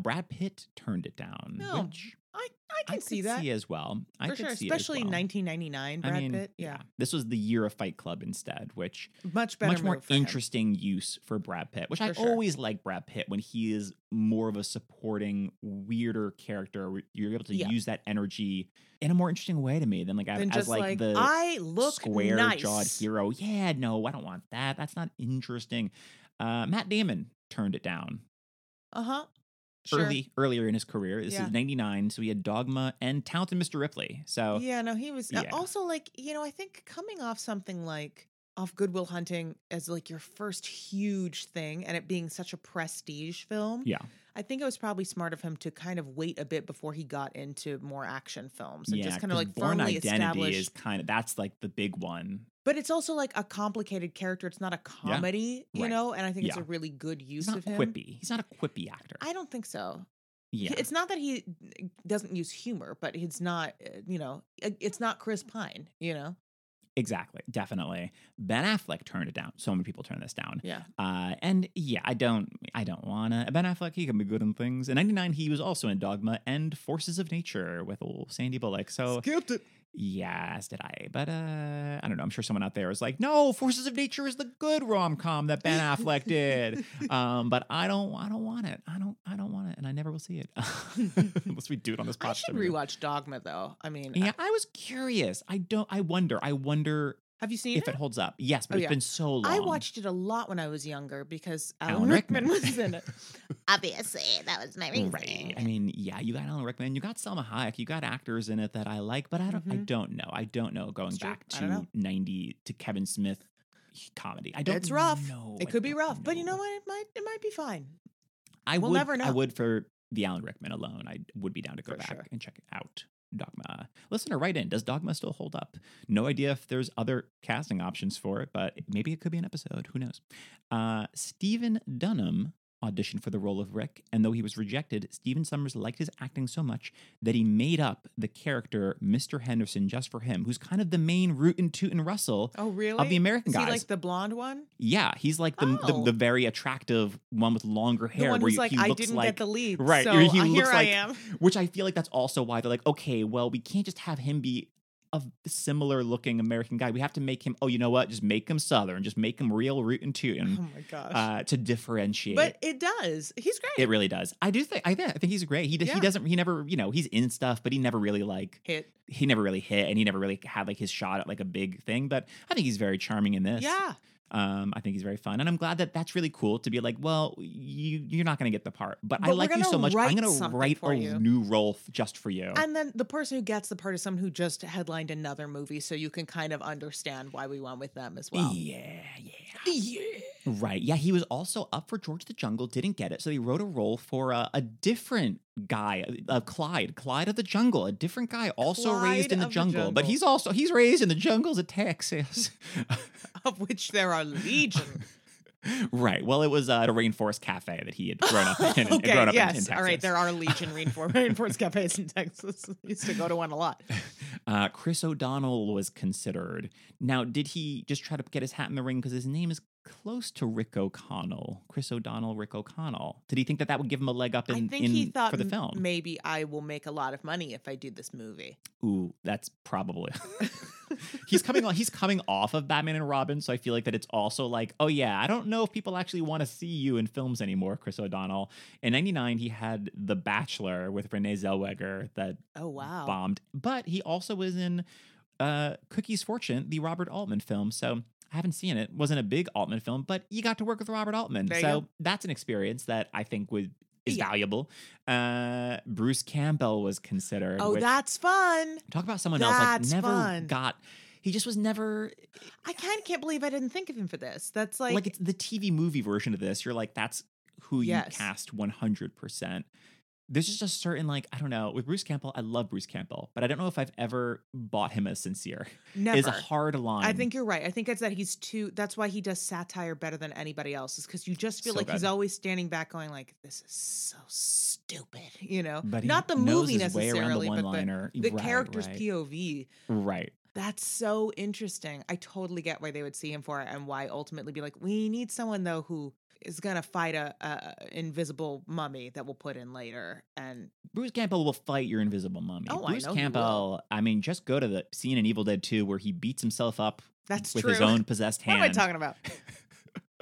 Brad Pitt turned it down. No, which I could see as well. Especially 1999. Brad Pitt. Yeah, this was the year of Fight Club instead, which much more interesting use for Brad Pitt. Which I always like Brad Pitt when he is more of a supporting, weirder character. You're able to use that energy in a more interesting way to me than the square-jawed hero. Yeah, no, I don't want that. That's not interesting. Matt Damon turned it down. Earlier in his career. This is 99, so he had Dogma and Talented Mr. Ripley. So he was also I think coming off something off Good Will Hunting as your first huge thing, and it being such a prestige film. Yeah. I think it was probably smart of him to kind of wait a bit before he got into more action films and just kind of Born firmly Identity is that's the big one. But it's also a complicated character. It's not a comedy, and I think it's a really good use of him. He's not a quippy actor. I don't think so. Yeah. It's not that he doesn't use humor, but it's not, it's not Chris Pine, Exactly. Definitely. Ben Affleck turned it down. So many people turn this down. Yeah. I don't want to. Ben Affleck, he can be good in things. In 99, he was also in Dogma and Forces of Nature with old Sandy Bullock. So skipped it. Yeah, as did I. But I don't know. I'm sure someone out there is no, Forces of Nature is the good rom-com that Ben Affleck did. But I don't want it. I don't want it, and I never will see it. Unless we do it on this podcast. I should rewatch Dogma though. I was curious. I wonder have you seen it? If it holds up. Yes, but it's been so long. I watched it a lot when I was younger because Alan Rickman was in it. Obviously, that was my reason. Right. You got Alan Rickman, you got Selma Hayek, you got actors in it that I like, but I don't know. Going back to 90 to Kevin Smith comedy. It's rough. Know. It could be rough, but you know what? It might be fine. We'll never know. I would, for the Alan Rickman alone, I would be down to go back and check it out. Dogma. Listener, write in. Does Dogma still hold up? No idea if there's other casting options for it, but maybe it could be an episode. Who knows? Stephen Dunham auditioned for the role of Rick, and though he was rejected, Stephen Sommers liked his acting so much that he made up the character Mr. Henderson just for him, who's kind of the main Root and Toot and Russell of the American guys. Is he the blonde one? Yeah, he's the very attractive one with longer hair. The one who's he looks I didn't get the lead, right? So he looks here I am. Which I feel that's also why they're okay, well, we can't just have him be a similar looking American guy. We have to make him, just make him Southern, just make him real Root and Toot. Oh my gosh. To differentiate. But it does. He's great. It really does. I think he's great. He doesn't, he never, he's in stuff, but he never really hit. He never really hit, and he never really had his shot at a big thing. But I think he's very charming in this. Yeah. I think he's very fun, and I'm glad that that's really cool to be well, you're not going to get the part, but I like you so much, I'm going to write a new role just for you. And then the person who gets the part is someone who just headlined another movie, so you can kind of understand why we went with them as well. Yeah. Right. Yeah, he was also up for George the Jungle, didn't get it, so he wrote a role for a different guy, Clyde of the Jungle, a different guy also raised in the jungle, but he's raised in the jungles of Texas. Of which there are legion. Right. Well, it was at a Rainforest Cafe that he had grown up in. In Texas. All right. There are legion Rainforest Cafes in Texas. I used to go to one a lot. Chris O'Donnell was considered. Now, did he just try to get his hat in the ring because his name is close to Rick O'Connell? Chris O'Donnell, Rick O'Connell. Did he think that would give him a leg up for the film? Maybe I will make a lot of money if I do this movie. Ooh, that's probably. He's coming off of Batman and Robin, so I feel that it's also I don't know if people actually want to see you in films anymore, Chris O'Donnell. In 99, he had The Bachelor with Renee Zellweger that bombed. But he also was in Cookie's Fortune, the Robert Altman film. So I haven't seen it. Wasn't a big Altman film, but you got to work with Robert Altman. So that's an experience that I think is valuable. Bruce Campbell was considered. Oh, that's fun. Talk about someone else. Like, never fun. Got... He just was never... I kind of can't believe I didn't think of him for this. That's like... Like, it's the TV movie version of this. You're like, that's who you cast 100%. There's just a certain, like, I don't know. With Bruce Campbell, I love Bruce Campbell, but I don't know if I've ever bought him as sincere. Never. It's a hard line. I think you're right. I think it's that he's too... That's why he does satire better than anybody else, is because you just feel so like good. He's always standing back going like, this is so stupid, you know? But not the movie necessarily, but the character's POV. Right. That's so interesting. I totally get why they would see him for it and why ultimately be like, we need someone, though, who is going to fight a invisible mummy that we'll put in later. And Bruce Campbell will fight your invisible mummy. Oh, Bruce Campbell, I mean, just go to the scene in Evil Dead 2 where he beats himself up with his own possessed hand. What am I talking about?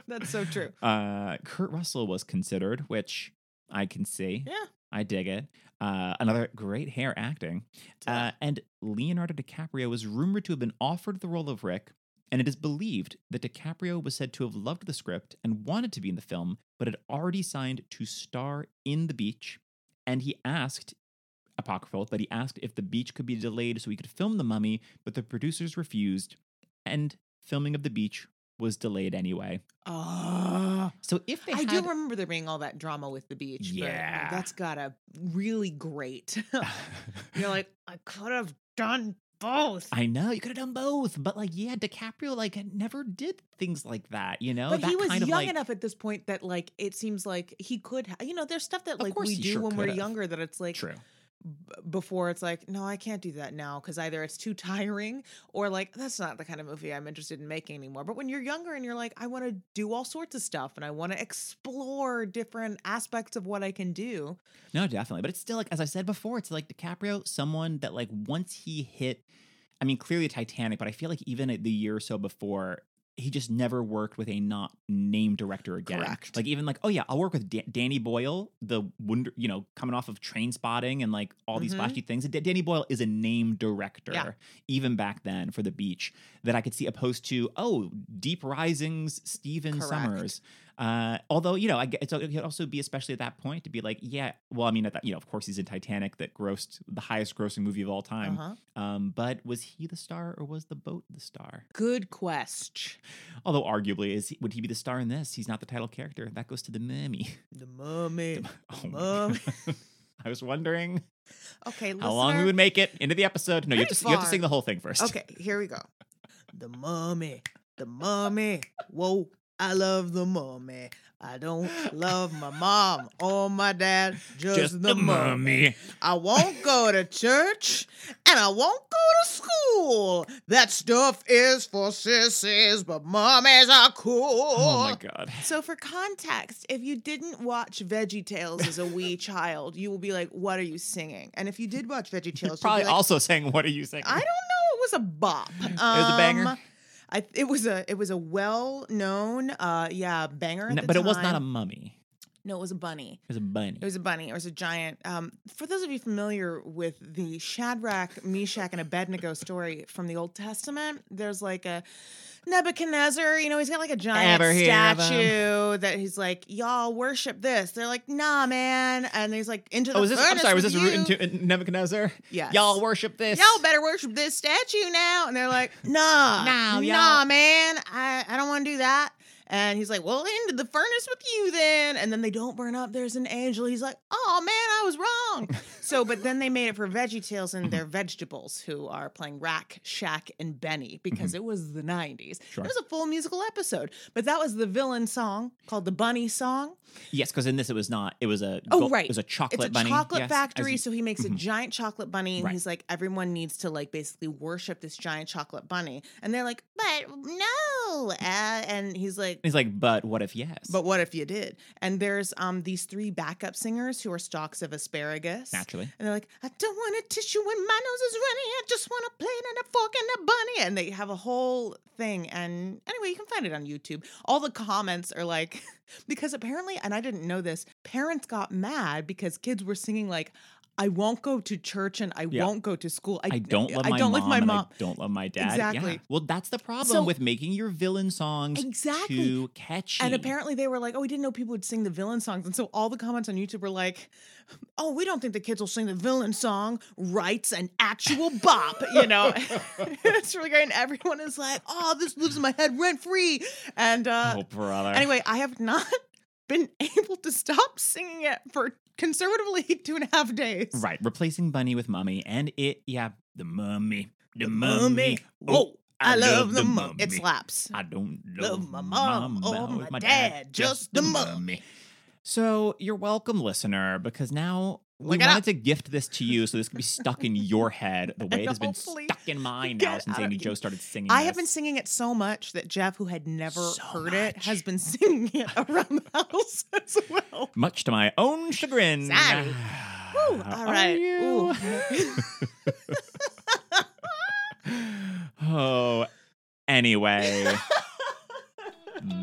That's so true. Kurt Russell was considered, which I can see. Yeah. I dig it. Another great hair acting. And Leonardo DiCaprio was rumored to have been offered the role of Rick, and it is believed that DiCaprio was said to have loved the script and wanted to be in the film, but had already signed to star in The Beach, and he asked, apocryphal, but he asked if The Beach could be delayed so he could film The Mummy, but the producers refused, and filming of The Beach was delayed anyway. So if they I do remember there being all that drama with The Beach. Yeah. But that's gotta really great. You're like, I could have done both. I know, you could have done both. But like, yeah, DiCaprio like never did things like that, you know? But that he was kind young enough at this point that like, it seems like he could, you know, there's stuff that like we do when we're younger that it's like... True. Before it's like, no, I can't do that now because either it's too tiring or like that's not the kind of movie I'm interested in making anymore. But when you're younger and you're like, I want to do all sorts of stuff and I want to explore different aspects of what I can do. No, definitely. But it's still like, as I said before, it's like DiCaprio, someone that like once he hit, I mean, clearly Titanic, but I feel like even the year or so before, he just never worked with a not named director again. Correct. Like even like, oh yeah, I'll work with Danny Boyle, the wonder, you know, coming off of Trainspotting and like all these flashy things. Danny Boyle is a named director, even back then for The Beach, that I could see opposed to, oh, Deep Rising's Stephen Sommers. Although, you know, it could also be, especially at that point, to be like, yeah, well, I mean, at that, you know, of course he's in Titanic, that grossed the highest grossing movie of all time. But was he the star or was the boat the star? Good question. Although arguably, would he be the star in this? He's not the title character. That goes to The Mummy. The Mummy. Mummy. I was wondering how long we would make it into the episode. No, you have to sing the whole thing first. Okay, here we go. The Mummy. The Mummy. Whoa. I love the mummy. I don't love my mom or my dad, just the mummy. I won't go to church and I won't go to school. That stuff is for sissies, but mummies are cool. Oh my God. So for context, if you didn't watch VeggieTales as a wee child, you will be like, what are you singing? And if you did watch VeggieTales, you're probably like, also saying, what are you singing? I don't know. It was a bop. It was a banger. It was a well-known banger at the time. It was not a mummy. No, it was a bunny. It was a giant. For those of you familiar with the Shadrach, Meshach, and Abednego story from the Old Testament, there's like a Nebuchadnezzar, you know, he's got like a giant statue that he's like, y'all worship this. They're like, nah, man. And he's like, into the furnace. I'm sorry, was this in Nebuchadnezzar? Yes. Y'all worship this. Y'all better worship this statue now. And they're like, nah, man. I don't want to do that. And he's like, well, into the furnace with you then. And then they don't burn up. There's an angel. He's like, oh, man, I was wrong. But then they made it for VeggieTales and their vegetables, who are playing Rack, Shack, and Benny, because it was the 90s. Sure. It was a full musical episode. But that was the villain song called the Bunny Song. Yes, because in this it was not. It was a it was a chocolate bunny. It's a chocolate factory. So he makes a giant chocolate bunny. And he's like, everyone needs to like basically worship this giant chocolate bunny. And they're like, but no. And he's like. He's like, but what if yes? But what if you did? And there's these three backup singers who are stalks of asparagus. Naturally. And they're like, I don't want a tissue when my nose is running. I just want a plate and a fork and a bunny. And they have a whole thing. And anyway, you can find it on YouTube. All the comments are like, because apparently, and I didn't know this, parents got mad because kids were singing like, I won't go to church and I won't go to school. I don't love my mom. I don't love my dad. Exactly. Yeah. Well, that's the problem with making your villain songs too catchy. And apparently they were like, oh, we didn't know people would sing the villain songs. And so all the comments on YouTube were like, oh, we don't think the kids will sing the villain song. Writes an actual bop, you know. It's really great. And everyone is like, oh, this lives in my head rent free. And anyway, I have not been able to stop singing it for conservatively 2.5 days. Right. Replacing Bunny with Mummy. And the Mummy. The mummy. Oh, I love the Mummy. It slaps. I don't love my mom or my dad, just the Mummy. So you're welcome, listener, because now we wanted to gift this to you so this could be stuck in your head the way it has been stuck in mine now since Amy Jo started singing I have been singing it so much that Jeff, who had never heard it, has been singing it around the house as well. Much to my own chagrin. Sorry. Ooh, all right. Ooh. Oh, anyway.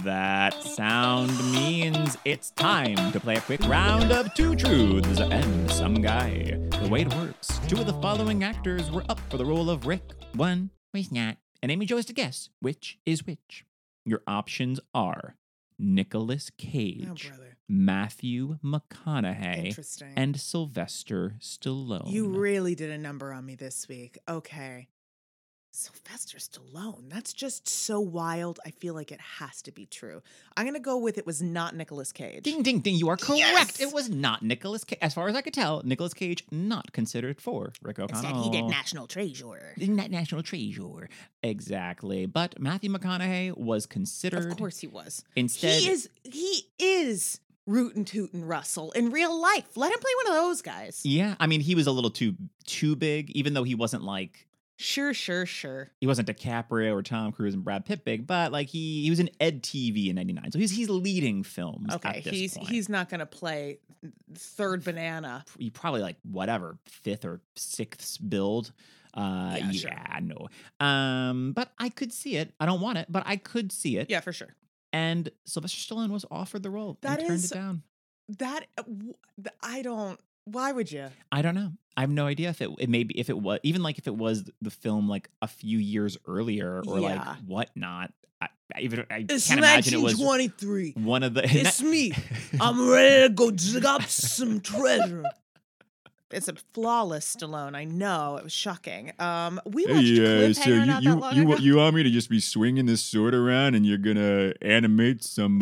That sound means it's time to play a quick round of Two Truths and Some Guy. The way it works, two of the following actors were up for the role of Rick. One was not. And Amy Jo has to guess which is which. Your options are Nicolas Cage, Matthew McConaughey, and Sylvester Stallone. You really did a number on me this week. Okay. Sylvester Stallone. That's just so wild. I feel like it has to be true. I'm going to go with it was not Nicolas Cage. Ding, ding, ding. You are correct. Yes! It was not Nicolas Cage. As far as I could tell, Nicolas Cage not considered for Rick O'Connell. Instead, he did National Treasure. Exactly. But Matthew McConaughey was considered. Of course he was. Instead. He is Rootin' Tootin' Russell in real life. Let him play one of those guys. Yeah. I mean, he was a little too big, even though he wasn't like. Sure. He wasn't DiCaprio or Tom Cruise and Brad Pitt big, but like he was in Ed TV in '99, so he's leading films. Okay, at this point. He's not going to play third banana. He probably like whatever fifth or sixth build. No. But I could see it. I don't want it, but I could see it. Yeah, for sure. And Sylvester Stallone was offered the role and turned it down. Why would you? I don't know. I have no idea if it was the film like a few years earlier or like whatnot. I it's can't imagine it was 1923. One of the it's me. I'm ready to go dig up some treasure. It's a flawless Stallone. I know it was shocking. We watched Cliffhanger not that long ago. You want me to just be swinging this sword around, and you're gonna animate some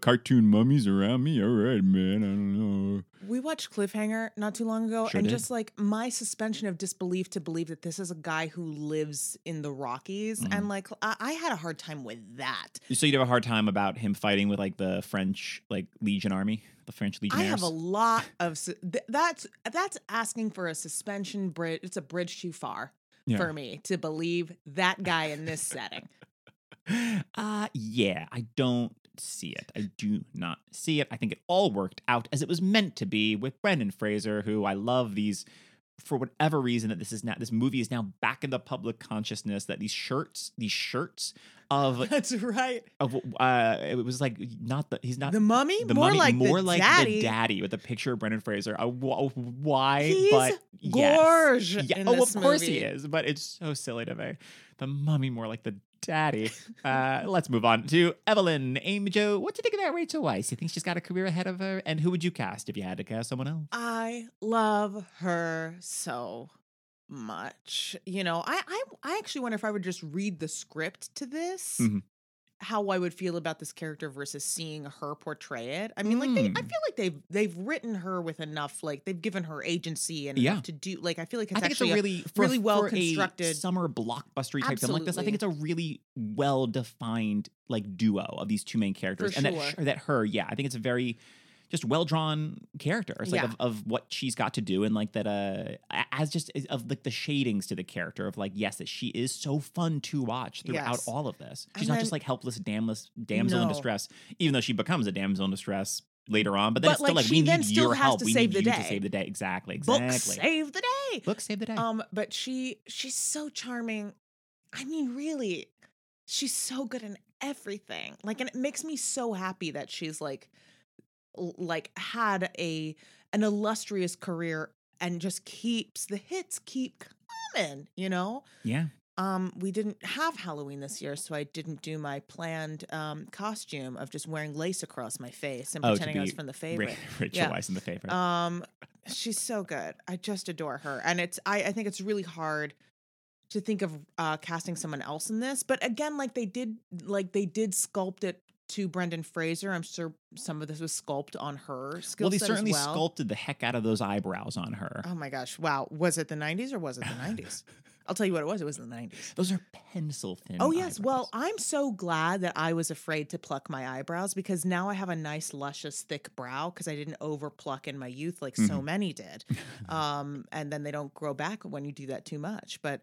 cartoon mummies around me? All right, man. I don't know. We watched Cliffhanger not too long ago, just like my suspension of disbelief to believe that this is a guy who lives in the Rockies, and like I had a hard time with that. So you'd have a hard time about him fighting with like the French Legion Army, the French Legionnaires. I have a lot of that's asking for a suspension bridge. It's a bridge too far for me to believe that guy in this setting. I don't see it. I do not see it. I think it all worked out as it was meant to be with Brendan Fraser, who I love these for whatever reason that this movie is now back in the public consciousness that these shirts of that's right of it was like not the he's not the mummy the more mummy, like more the like daddy. The daddy with a picture of Brendan Fraser. Why? He's but gorge. Yes. In this of course movie. He is, but it's so silly to me. The mummy more like the daddy. Let's move on to Evelyn. Amy Jo, what do you think about Rachel Weisz? You think she's got a career ahead of her? And who would you cast if you had to cast someone else? I love her so much. You know, I actually wonder if I would just read the script to this, how I would feel about this character versus seeing her portray it. I mean, I feel like they've written her with enough, like they've given her agency and enough to do. Like I feel like it's a really well constructed summer blockbustery type film like this. I think it's a really well defined like duo of these two main characters, I think it's a very just well drawn character. It's like of what she's got to do and like that as just of like the shadings to the character of like yes that she is so fun to watch throughout all of this. She's not just like helpless damsel in distress, even though she becomes a damsel in distress later on. But then it's still like we need your help. We need you to save the day. Exactly. Book save the day. But she's so charming. I mean, really, she's so good in everything. Like, and it makes me so happy that she's like. like had an illustrious career and just the hits keep coming, you know? Yeah. We didn't have Halloween this year, so I didn't do my planned costume of just wearing lace across my face and pretending I was from The Favorite. Rachel Weisz in The Favorite. She's so good. I just adore her. And I think it's really hard to think of casting someone else in this. But again, they did sculpt it to Brendan Fraser. I'm sure some of this was sculpted on her skill set. Well, they certainly sculpted the heck out of those eyebrows on her. Oh my gosh. Wow. Was it the 90s or was it the 90s? I'll tell you what it was. It was in the 90s. Those are pencil thin. Oh, yes. Eyebrows. Well, I'm so glad that I was afraid to pluck my eyebrows because now I have a nice, luscious, thick brow because I didn't over pluck in my youth like so many did. And then they don't grow back when you do that too much. But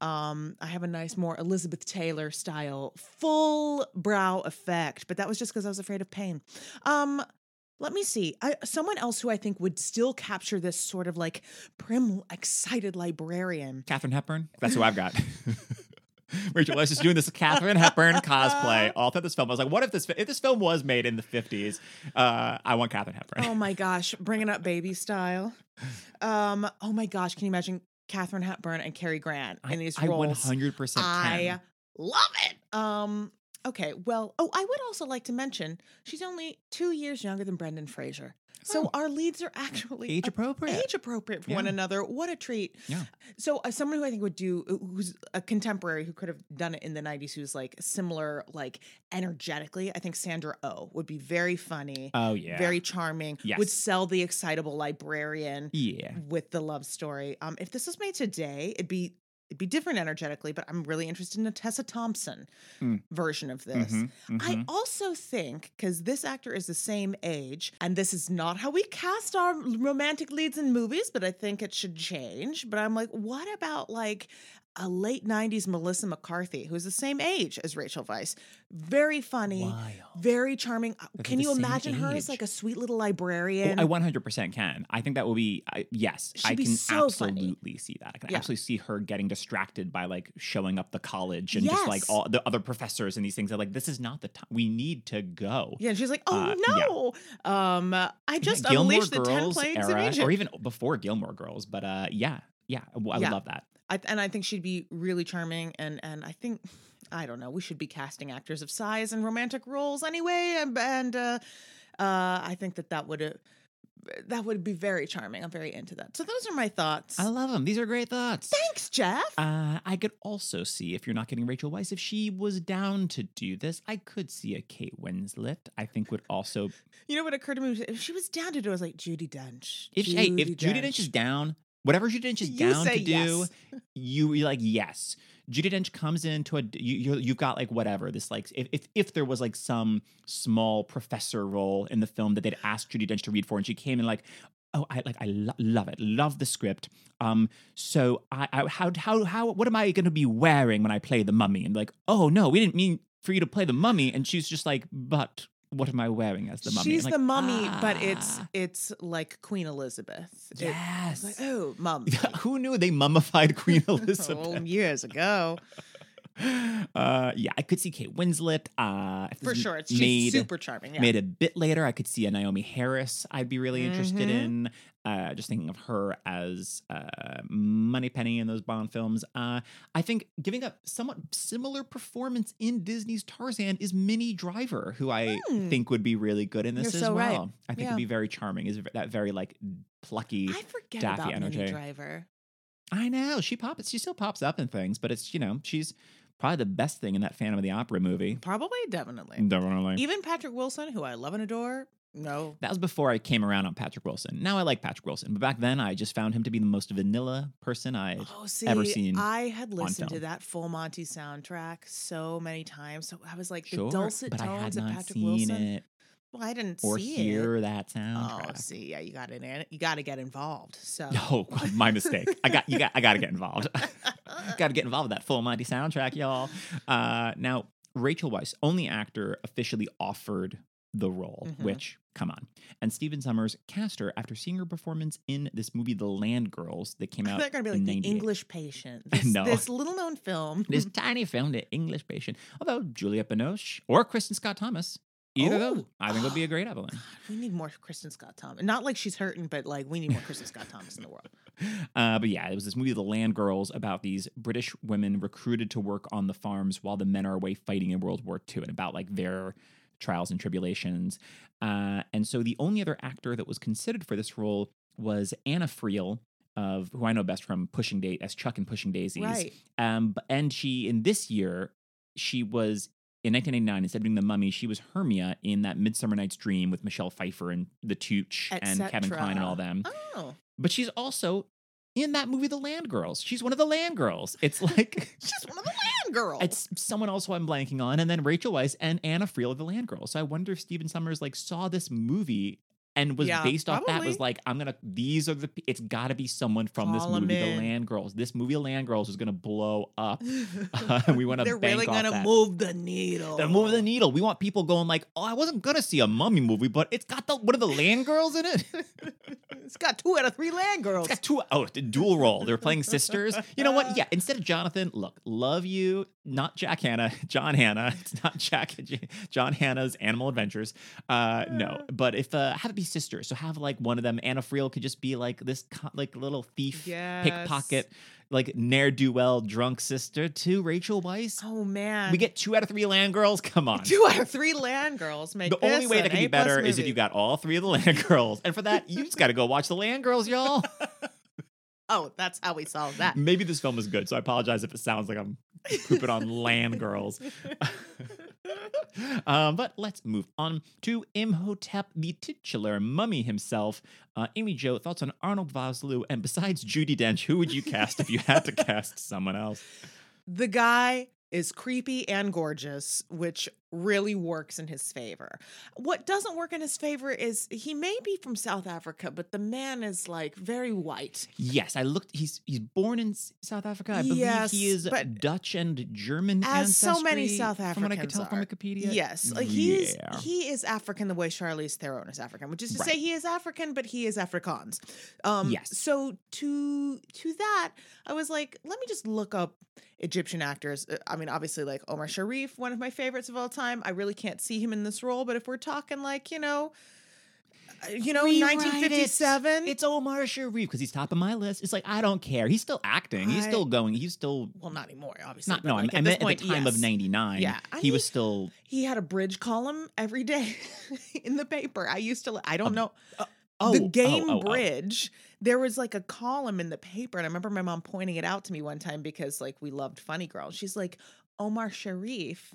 I have a nice, more Elizabeth Taylor style full brow effect. But that was just because I was afraid of pain. Let me see. Someone else who I think would still capture this sort of like prim, excited librarian. Katharine Hepburn. That's who I've got. Rachel Weisz is doing this Katharine Hepburn cosplay all through this film. I was like, what if this film was made in the 50s? I want Katharine Hepburn. Oh my gosh. Bringing up baby style. Oh my gosh. Can you imagine Katharine Hepburn and Cary Grant in these roles? I 100% can. I love it. Okay, well, I would also like to mention she's only 2 years younger than Brendan Fraser. So our leads are actually age appropriate for one another. What a treat. Yeah. So someone who I think who's a contemporary who could have done it in the 90s, who's like similar, like energetically, I think Sandra Oh would be very funny. Oh, yeah. Very charming. Yes. Would sell the excitable librarian with the love story. If this was made today, it'd be different energetically, but I'm really interested in a Tessa Thompson version of this. Mm-hmm, mm-hmm. I also think, because this actor is the same age, and this is not how we cast our romantic leads in movies, but I think it should change. But I'm like, what about like a late 90s Melissa McCarthy, who's the same age as Rachel Weisz? Very funny, very charming. Can you imagine her as like a sweet little librarian? Well, I 100% can. I think that will be, yes. She'd I can so absolutely funny. See that. I can absolutely see her getting distracted by like showing up the college and just like all the other professors and these things. They're like, this is not the time. We need to go. Yeah. And she's like, oh no. I just unleashed the 10 plagues of Egypt. Or even before Gilmore Girls. But yeah. I would love that. And I think she'd be really charming. And I think, I don't know, we should be casting actors of size in romantic roles anyway. And I think that would be very charming. I'm very into that. So those are my thoughts. I love them. These are great thoughts. Thanks, Jeff. I could also see, if you're not getting Rachel Weisz, if she was down to do this, I could see a Kate Winslet. I think would also. You know what occurred to me? If she was down to do it, I was like, Judi Dench. Judi Dench is down. Whatever Judi Dench is down to do, you're like, yes. Judi Dench comes into you've got like whatever this like if there was like some small professor role in the film that they'd asked Judi Dench to read for, and she came in like, oh, I love it, love the script. So I how what am I going to be wearing when I play the mummy? And like, oh no, we didn't mean for you to play the mummy, and she's just like, but. What am I wearing as the mummy? She's like, the mummy, but it's like Queen Elizabeth. Yes. It's like, oh, mum. Who knew they mummified Queen Elizabeth? Years ago. Yeah, I could see Kate Winslet. For sure. She's super charming. Yeah. Made a bit later. I could see a Naomi Harris I'd be really interested in. Just thinking of her as Moneypenny in those Bond films. I think giving a somewhat similar performance in Disney's Tarzan is Minnie Driver, who I think would be really good in this well. Right. I think would be very charming. Is that very like plucky, I forget daffy about energy. Minnie Driver. I know she still pops up in things, but it's she's probably the best thing in that Phantom of the Opera movie. Probably, definitely. Even Patrick Wilson, who I love and adore. No. That was before I came around on Patrick Wilson. Now I like Patrick Wilson. But back then, I just found him to be the most vanilla person I've ever seen. I had listened to that Full Monty soundtrack so many times. So I was like, the dulcet tones of Patrick Wilson. It. Well, I didn't see it. Or hear that soundtrack. Oh, see, yeah, you got to get involved. So. Oh, my mistake. I got to get involved. Got to get involved with that Full Monty soundtrack, y'all. Now, Rachel Weisz, only actor officially offered the role, which, come on. And Stephen Sommers cast her after seeing her performance in this movie, The Land Girls, that came out. They're going to be like The English Patient. This little-known film. This tiny film, The English Patient. Although Juliette Binoche or Kristen Scott Thomas Either of those. I think it would be a great Evelyn. God, we need more Kristen Scott Thomas. Not like she's hurting, but like we need more Kristen Scott Thomas in the world. But yeah, it was this movie, The Land Girls, about these British women recruited to work on the farms while the men are away fighting in World War II, and about like their trials and tribulations. And so the only other actor that was considered for this role was Anna Friel, who I know best from Pushing Daisies, as Chuck in Pushing Daisies. Right. And she, in this year, she was, in 1989, instead of being the mummy, she was Hermia in that Midsummer Night's Dream with Michelle Pfeiffer and the Tooch and Kevin Kline and all them. Oh. But she's also in that movie, The Land Girls. She's one of the Land Girls. It's like... she's one of the Land Girls. It's someone else who I'm blanking on. And then Rachel Weisz and Anna Friel of The Land Girls. So I wonder if Stephen Sommers like saw this movie and was based off that, was like, it's gotta be someone from this movie, The Land Girls. This movie, The Land Girls, is gonna blow up. We want to bank off that. They're really gonna move the needle. They're moving the needle. We want people going like, oh, I wasn't gonna see a mummy movie, but it's got one of the Land Girls in it. It's got 2 out of 3 Land Girls. It's got the dual role. They're playing sisters. You know what? Yeah, instead of Jonathan, look, love you, not Jack Hannah, John Hannah. It's not John Hannah's Animal Adventures. No, but if, have it be sister, so have like one of them. Anna Friel could just be like this like little thief, pickpocket, like ne'er-do-well drunk sister to Rachel Weisz. Oh man, we get 2 out of 3 Land Girls. Come on, 2 out of 3 Land Girls. Make the only way that can be better movie. Is if you got all 3 of the Land Girls, and for that you just got to go watch The Land Girls, y'all. Oh, that's how we solve that. Maybe this film is good, so I apologize if it sounds like I'm pooping on Land Girls. But let's move on to Imhotep, the titular mummy himself. Amy Jo, thoughts on Arnold Vosloo, and besides Judi Dench, who would you cast if you had to cast someone else? The guy is creepy and gorgeous, which really works in his favor. What doesn't work in his favor is he may be from South Africa, but the man is like very white. Yes, I looked. He's born in South Africa. I believe he is Dutch and German ancestry. As so many South Africans, from what I could tell from Wikipedia. Yes, he is African the way Charlize Theron is African, which is to say he is African, but he is Afrikaans. Yes. So to that, I was like, let me just look up Egyptian actors. I mean, obviously, like Omar Sharif, one of my favorites of all time. I really can't see him in this role, but if we're talking like, you know, 1957, it's Omar Sharif because he's top of my list. It's like, I don't care. He's still acting. He's still going. He's still, well, not anymore, obviously. Not, no, like I meant at the time of 99. Yeah, he was still. He had a bridge column every day in the paper. I used to. I don't know. The game Bridge. There was like a column in the paper, and I remember my mom pointing it out to me one time because like we loved Funny Girl. She's like, Omar Sharif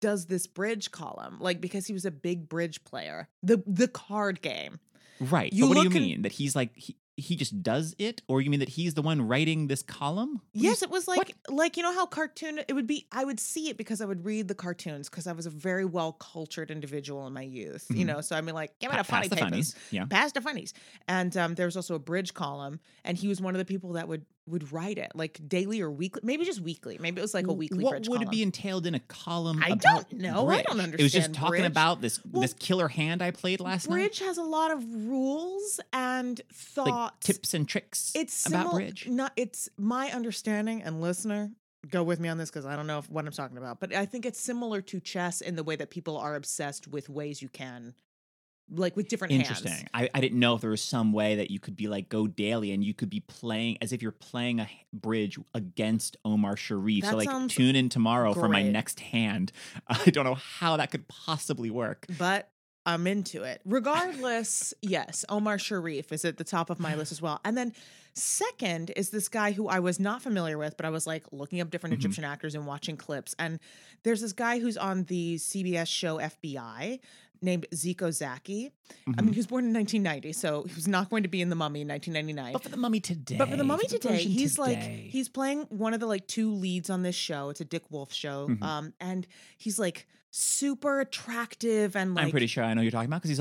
does this bridge column, like because he was a big bridge player. The card game. Right. But what do you mean? That he's like he just does it? Or you mean that he's the one writing this column? Yes, it was like what? Like, you know how cartoon it would be. I would see it because I would read the cartoons because I was a very well cultured individual in my youth. Mm-hmm. You know, so I mean like give it a funny papers. Yeah. Pass the funnies. And there was also a bridge column, and he was one of the people that would write it like daily or weekly, maybe just weekly. Maybe it was like a weekly bridge column. What would it be entailed in a column? I don't know. Bridge? I don't understand. It was just talking about this killer hand I played last night. Bridge has a lot of rules and thoughts, like tips and tricks. It's about bridge. Not, it's my understanding, and listener, go with me on this because I don't know what I'm talking about, but I think it's similar to chess in the way that people are obsessed with ways you can. Like with different hands. Interesting. I didn't know if there was some way that you could be like go daily and you could be playing as if you're playing a bridge against Omar Sharif. That so like tune in tomorrow for my next hand. I don't know how that could possibly work. But I'm into it. Regardless, yes, Omar Sharif is at the top of my list as well. And then second is this guy who I was not familiar with, but I was like looking up different Egyptian actors and watching clips. And there's this guy who's on the CBS show FBI named Zico Zaki. I mean, he was born in 1990, so he was not going to be in The Mummy in 1999. But for The Mummy today, he's like, he's playing one of the like 2 leads on this show. It's a Dick Wolf show. And he's like super attractive and like... I'm pretty sure I know you're talking about because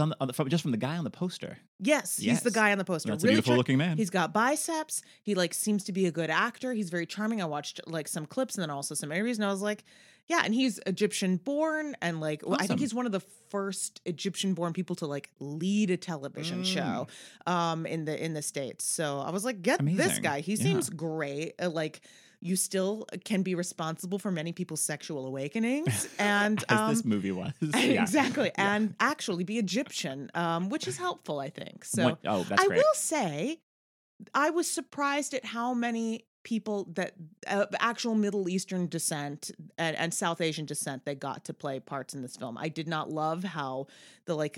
he's from the guy on the poster. Yes, he's the guy on the poster. That's really a beautiful looking man. He's got biceps. He like seems to be a good actor. He's very charming. I watched like some clips and then also some interviews, and I was like... Yeah, and he's Egyptian born, and like awesome. I think he's one of the first Egyptian born people to like lead a television show in the States. So I was like, get this guy. He seems great. Like you still can be responsible for many people's sexual awakenings. And as this movie was. Exactly. Yeah. And actually be Egyptian, which is helpful, I think. So that's great. I will say I was surprised at how many people that actual Middle Eastern descent and South Asian descent they got to play parts in this film. I did not love how the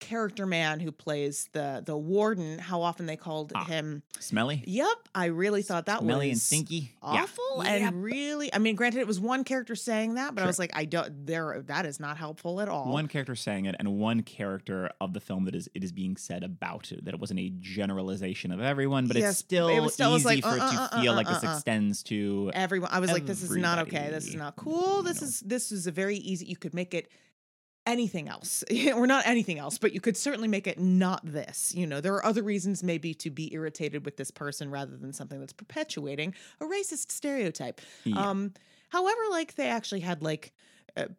character man who plays the warden, how often they called him Smelly. Yep. I really thought that Smelly was and stinky. Awful. Yeah. And really, I mean, granted it was one character saying that, but I was like, that is not helpful at all. One character saying it and one character of the film that it is being said about it, that it wasn't a generalization of everyone, but it was still easy for it to feel like this extends to everyone. I was like, this is not okay. This is not cool. This is a very easy, you could make it anything else, or not anything else, but you could certainly make it not this. You know, there are other reasons maybe to be irritated with this person rather than something that's perpetuating a racist stereotype. Yeah. However, they actually had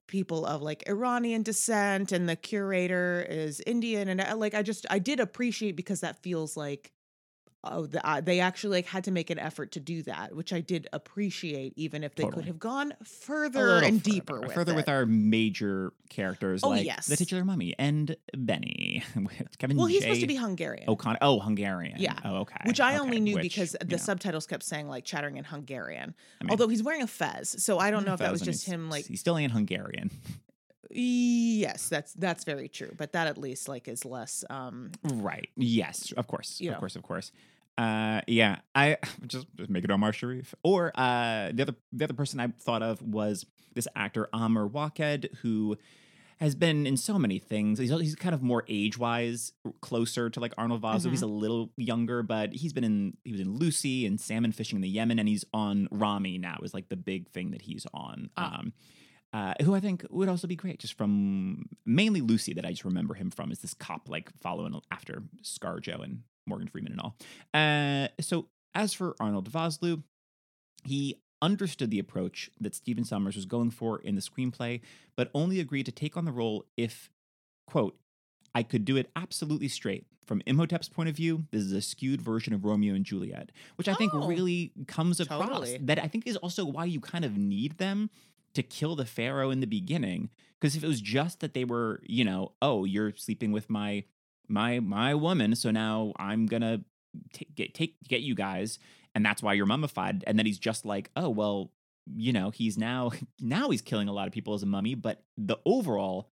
people of Iranian descent, and the curator is Indian, and I did appreciate, because that feels like they actually had to make an effort to do that, which I did appreciate, even if they could have gone further and deeper with it. Further with our major characters, the titular mummy and Benny. Kevin Well, he's supposed to be Hungarian. O'Connell. Oh, Hungarian. Yeah. Oh, okay. Which I only knew because the subtitles kept saying chattering in Hungarian. I mean, although he's wearing a fez, so I don't know if that was just him. He's still in Hungarian. Yes, that's very true. But that at least is less right. Yes, of course. Of course. Yeah. I just make it Omar Sharif. Or the other person I thought of was this actor Amr Waked, who has been in so many things. He's kind of more age-wise, closer to Arnold Vosloo. Mm-hmm. He's a little younger, but he was in Lucy and Salmon Fishing in the Yemen, and he's on Rami now, is the big thing that he's on. Who I think would also be great, just from mainly Lucy, that I just remember him from, is this cop following after ScarJo and Morgan Freeman and all. So as for Arnold Vosloo, he understood the approach that Stephen Sommers was going for in the screenplay, but only agreed to take on the role if, quote, I could do it absolutely straight. From Imhotep's point of view, this is a skewed version of Romeo and Juliet, which I think really comes across. Totally. That I think is also why you kind of need them to kill the pharaoh in the beginning, because if it was just that they were, you're sleeping with my woman, so now I'm gonna get you guys, and that's why you're mummified, and then he's just he's now he's killing a lot of people as a mummy, but the overall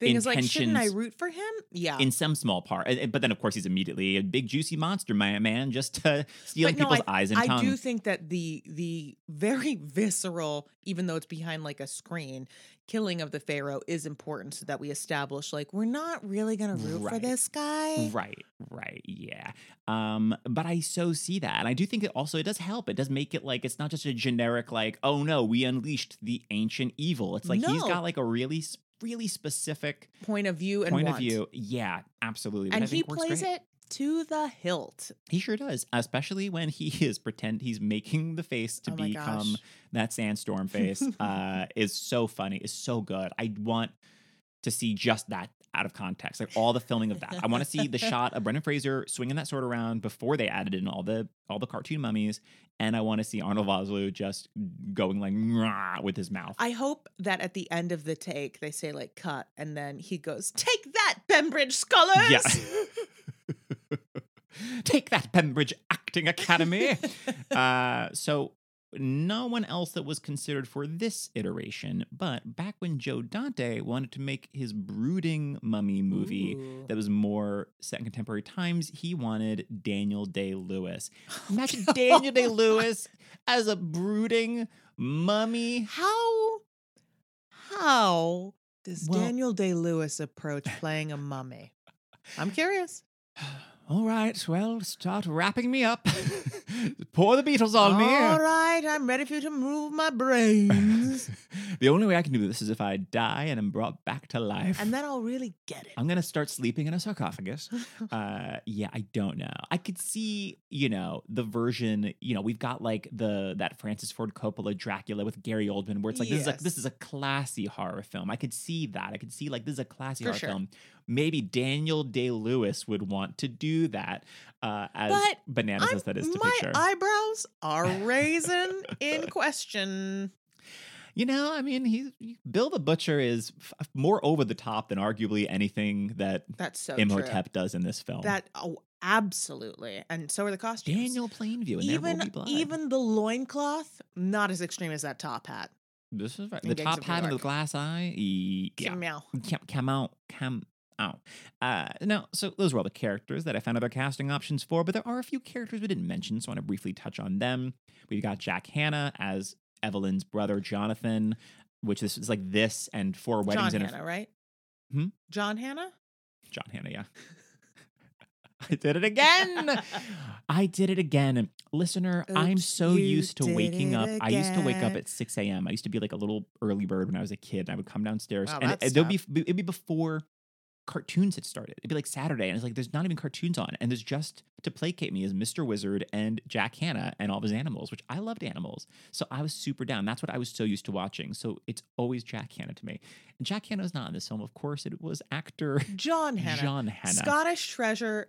thing is shouldn't I root for him? Yeah, in some small part, but then of course he's immediately a big juicy monster, my man, just stealing people's eyes and tongue. I do think that the very visceral, even though it's behind a screen, killing of the pharaoh is important, so that we establish we're not really gonna root for this guy. Right, yeah. But I so see that, and I do think it also does help. It does make it it's not just a generic oh no, we unleashed the ancient evil. It's he's got a really specific point of view and want. Yeah, absolutely. And he plays it to the hilt. He sure does, especially when he is he's making the face to become that sandstorm face. Is so funny, is so good. I want to see just that out of context, all the filming of that. I want to see the shot of Brendan Fraser swinging that sword around before they added in all the cartoon mummies, and I want to see Arnold Vosloo just going with his mouth. I hope that at the end of the take they say cut, and then he goes, "Take that, Bembridge Scholars!" Yeah. Take that, Bembridge Acting Academy. So no one else that was considered for this iteration, but back when Joe Dante wanted to make his brooding mummy movie that was more set in contemporary times, he wanted Daniel Day-Lewis. Imagine Daniel Day-Lewis as a brooding mummy. How does Daniel Day-Lewis approach playing a mummy? I'm curious. All right, well, start wrapping me up. Pour the Beatles on me. All right, I'm ready for you to move my brains. The only way I can do this is if I die and am brought back to life. And then I'll really get it. I'm going to start sleeping in a sarcophagus. Yeah, I don't know. I could see, the version, we've got that Francis Ford Coppola Dracula with Gary Oldman, where it's this is a classy horror film. I could see that. I could see this is a classy horror film. Maybe Daniel Day-Lewis would want to do that, as bananas as that is to picture. My eyebrows tomatoes are raisin in question. You know, I mean, Bill the Butcher is more over the top than arguably anything that's Imhotep does in this film. Absolutely. And so are the costumes. Daniel Plainview and There Will Be Blood. Even the loincloth, not as extreme as that top hat. This is right. The top hat and the glass eye. Yeah. Come out. No, so those were all the characters that I found other casting options for, but there are a few characters we didn't mention, so I want to briefly touch on them. We've got Jack Hannah as Evelyn's brother, Jonathan, which this is like this and Four Weddings. John Hannah, right? Hmm? John Hannah? John Hannah, yeah. I did it again. Listener, oops, I'm so used to waking up. I used to wake up at 6 a.m. I used to be like a little early bird when I was a kid. And I would come downstairs it'd be before cartoons had started. It'd be like Saturday. And it's like, there's not even cartoons on. And there's just, to placate me, is Mr. Wizard and Jack Hannah and all of his animals, which I loved animals. So I was super down. That's what I was so used to watching. So it's always Jack Hannah to me. And Jack Hannah is not in this film. Of course, it was actor John Hannah. Scottish treasurer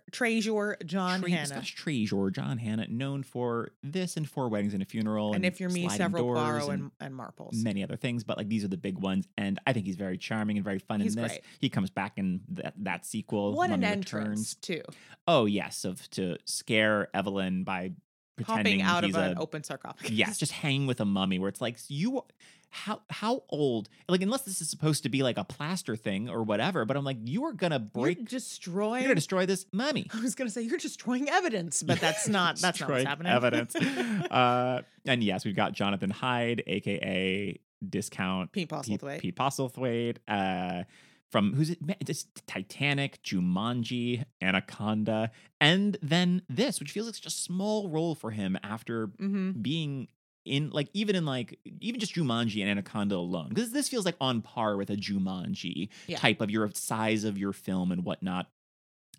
John Hannah. Scottish treasurer John Hannah, known for this and Four Weddings and a Funeral. And If You're Me, Several Borrow and Marples. Many other things, but like these are the big ones. And I think he's very charming and very fun in this. Great. He comes back in that sequel. What an entrance, too. Oh, yes, to scare Evelyn by pretending popping out of an open sarcophagus. Yes, just hanging with a mummy where it's like, you... How old? Like, unless this is supposed to be like a plaster thing or whatever, but I'm like, you're gonna destroy this mummy. I was gonna say you're destroying evidence, but that's not what's happening. Evidence. And yes, we've got Jonathan Hyde, aka Discount Pete Postlethwaite, from Titanic, Jumanji, Anaconda, and then this, which feels like such a small role for him after being in just Jumanji and Anaconda alone, because this feels like on par with a Jumanji type of your size of your film and whatnot.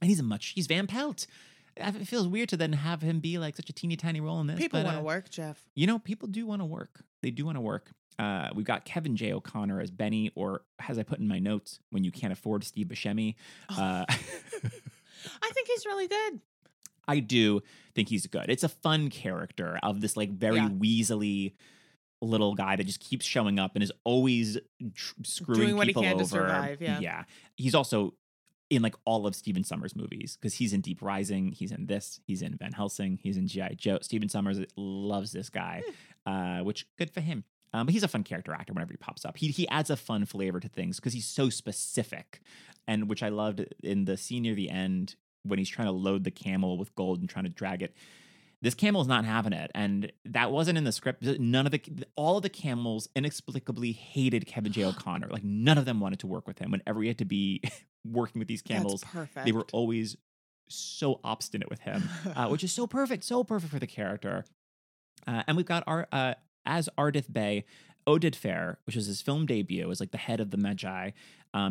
And he's Van Pelt. It feels weird to then have him be like such a teeny tiny role in this. People want to work, Jeff. You know, people do want to work. They do want to work. We've got Kevin J. O'Connor as Benny, or as I put in my notes, when you can't afford Steve Buscemi. I think he's really good. I do think he's good. It's a fun character of this like very weaselly little guy that just keeps showing up and is always screwing doing what people he can over. To survive, yeah. He's also in like all of Stephen Sommers' movies because he's in Deep Rising, he's in this, he's in Van Helsing, he's in G.I. Joe. Stephen Sommers loves this guy, which good for him. But he's a fun character actor whenever he pops up. He adds a fun flavor to things because he's so specific, and which I loved in the scene near the end when he's trying to load the camel with gold and trying to drag it. This camel's not having it. And that wasn't in the script. All of the camels inexplicably hated Kevin J. O'Connor. Like none of them wanted to work with him. Whenever he had to be working with these camels, they were always so obstinate with him, which is so perfect for the character. And we've got as Ardeth Bay, Oded Fehr, which was his film debut, is like the head of the Magi.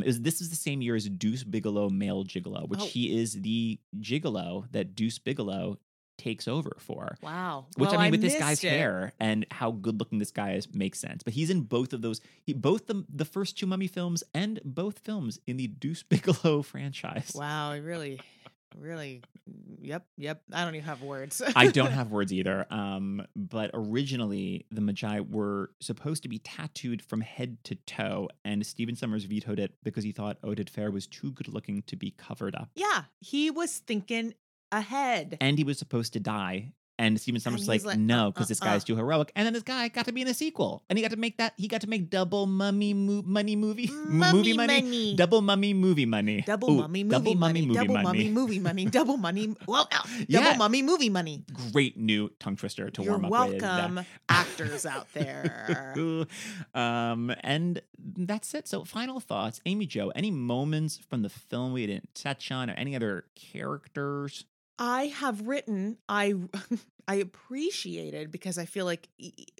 This is the same year as Deuce Bigelow, Male Gigolo, which he is the gigolo that Deuce Bigelow takes over for. Wow. Which I mean, with this guy's hair and how good looking this guy is makes sense. But he's in both of those, both the first two Mummy films and both films in the Deuce Bigelow franchise. Wow, I really, yep. I don't even have words. I don't have words either. But originally, the Magi were supposed to be tattooed from head to toe, and Stephen Sommers vetoed it because he thought Oded Fehr was too good-looking to be covered up. Yeah, he was thinking ahead. And he was supposed to die, and Stephen Sommers was like, no, because this guy's too heroic. And then this guy got to be in a sequel, and he got to make double mummy movie money. Great new tongue twister to warm up with. You're welcome, actors out there. And that's it. So final thoughts, Amy Jo, any moments from the film we didn't touch on or any other characters? I have written, I appreciated, because I feel like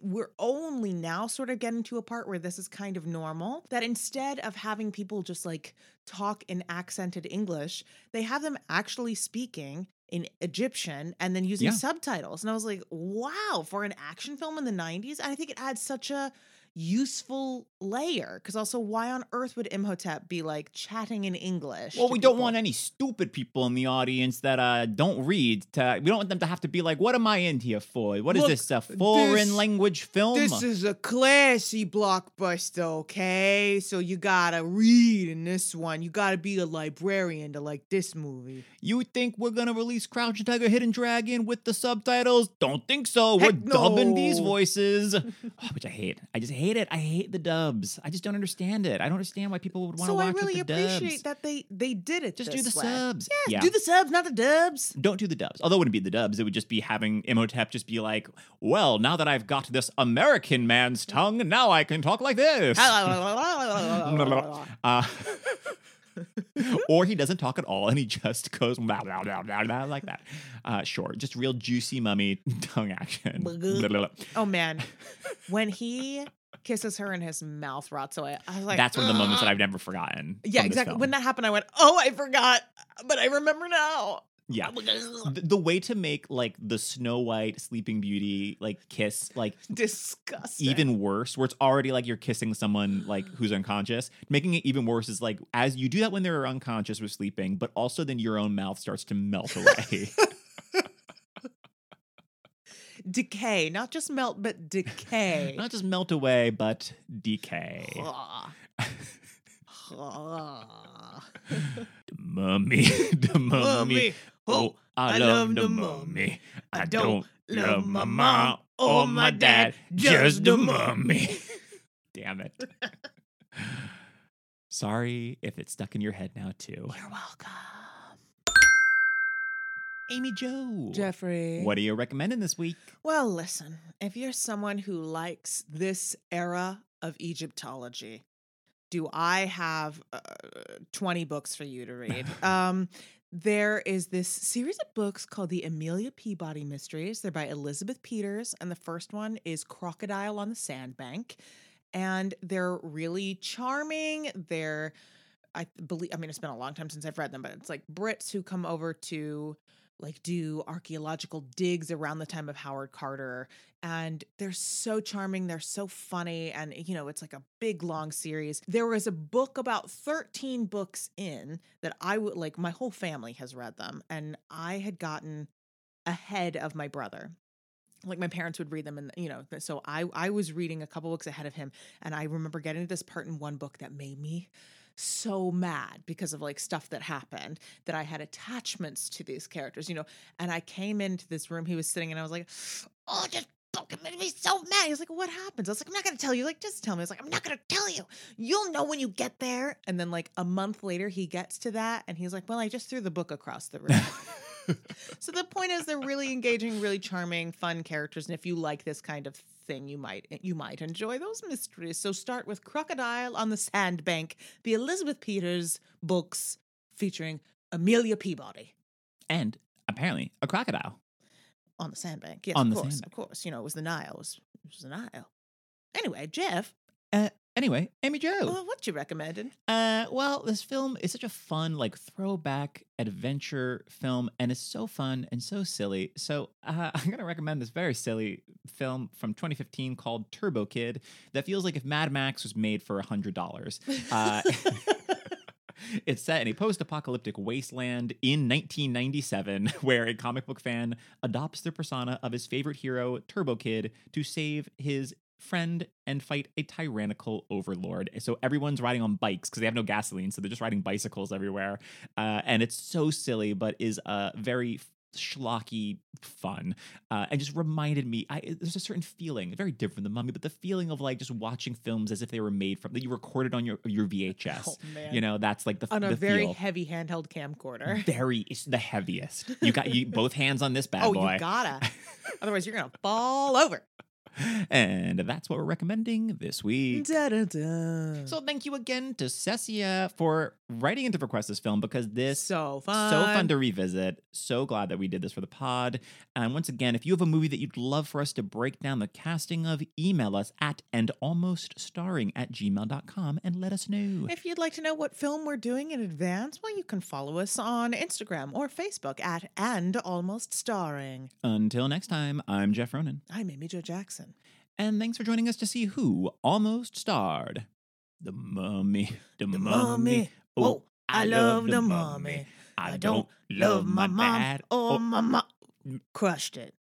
we're only now sort of getting to a part where this is kind of normal, that instead of having people just like talk in accented English, they have them actually speaking in Egyptian and then using subtitles. And I was like, wow, for an action film in the 90s. And I think it adds such a useful layer, because also why on earth would Imhotep be like chatting in English? Well, we don't want any stupid people in the audience that don't read. We don't want them to have to be like, what am I in here for? What is this, a foreign language film? This is a classy blockbuster, okay? So you gotta read in this one. You gotta be a librarian to like this movie. You think we're gonna release Crouching Tiger, Hidden Dragon with the subtitles? Don't think so. Heck, we're dubbing these voices. Which I hate. I just hate it. I hate the dubs. I just don't understand it. I don't understand why people would want to watch with the dubs. So I really appreciate that they did it just this do the way. Subs. Yeah, do the subs, not the dubs. Don't do the dubs. Although it wouldn't be the dubs. It would just be having Imhotep just be like, well, now that I've got this American man's tongue, now I can talk like this. Or he doesn't talk at all and he just goes blah, blah, blah, blah, blah, like that. Sure, just real juicy mummy tongue action. Oh, man. When he kisses her and his mouth rots away, I was like... That's one of the moments that I've never forgotten. Yeah, exactly. Film. When that happened, I went, oh, I forgot, but I remember now. Yeah. The way to make, like, the Snow White, Sleeping Beauty, like, kiss, like... Disgusting. Even worse, where it's already, like, you're kissing someone, like, who's unconscious. Making it even worse is, like, as you do that when they're unconscious or sleeping, but also then your own mouth starts to melt away. Decay. Not just melt, but decay. Not just melt away, but decay. The mummy. The mummy. Oh, I love the mummy. I don't love my mom or my dad, just the mummy. Damn it. Sorry if it's stuck in your head now, too. You're welcome. Amy Jo. Jeffrey. What are you recommending this week? Well, listen, if you're someone who likes this era of Egyptology, do I have 20 books for you to read? There is this series of books called the Amelia Peabody Mysteries. They're by Elizabeth Peters, and the first one is Crocodile on the Sandbank. And they're really charming. They're, I mean, it's been a long time since I've read them, but it's like Brits who come over to like do archaeological digs around the time of Howard Carter. And they're so charming. They're so funny. And, you know, it's like a big, long series. There was a book about 13 books in that I would like, my whole family has read them. And I had gotten ahead of my brother. Like my parents would read them and, you know, so I was reading a couple books ahead of him. And I remember getting to this part in one book that made me so mad because of like stuff that happened that I had attachments to these characters, you know, and I came into this room, he was sitting and I was like, oh, this book, I'm gonna be so mad. He's like, what happens? I was like, I'm not gonna tell you, like, just tell me. I was like, I'm not gonna tell you. You'll know when you get there. And then like a month later he gets to that and he's like, well, I just threw the book across the room. So the point is they're really engaging, really charming, fun characters. And if you like this kind of thing, you might enjoy those mysteries. So start with Crocodile on the Sandbank, the Elizabeth Peters books featuring Amelia Peabody. And apparently a crocodile. On the sandbank. Yes, on the sandbank. Of course. You know, it was the Nile. It was the Nile. Anyway, Jeff. Anyway, Amy Jo. Well, what you recommended? Well, this film is such a fun, like, throwback adventure film, and it's so fun and so silly. So I'm going to recommend this very silly film from 2015 called Turbo Kid that feels like if Mad Max was made for $100. It's set in a post-apocalyptic wasteland in 1997, where a comic book fan adopts the persona of his favorite hero, Turbo Kid, to save his friend and fight a tyrannical overlord. So everyone's riding on bikes because they have no gasoline, so they're just riding bicycles everywhere. And it's so silly, but is very schlocky fun. And just reminded me, there's a certain feeling, very different than Mummy, but the feeling of like just watching films as if they were made from, that you recorded on your VHS. Oh, man. You know, that's like the on a the very feel. Heavy handheld camcorder. It's the heaviest. You got both hands on this bad boy. Oh, you gotta. Otherwise, you're gonna fall over. And that's what we're recommending this week. Da, da, da. So thank you again to Cecia for writing into request this film, because this so fun to revisit. So glad that we did this for the pod. And once again, if you have a movie that you'd love for us to break down the casting of, email us at andalmoststarring@gmail.com and let us know. If you'd like to know what film we're doing in advance, well, you can follow us on Instagram or Facebook at andalmoststarring. Until next time, I'm Jeff Ronan. I'm Amy Jo Jackson. And thanks for joining us to see who almost starred. The Mummy. The Mummy. Oh, I love the Mummy. I don't love my mom or my mom. Crushed it.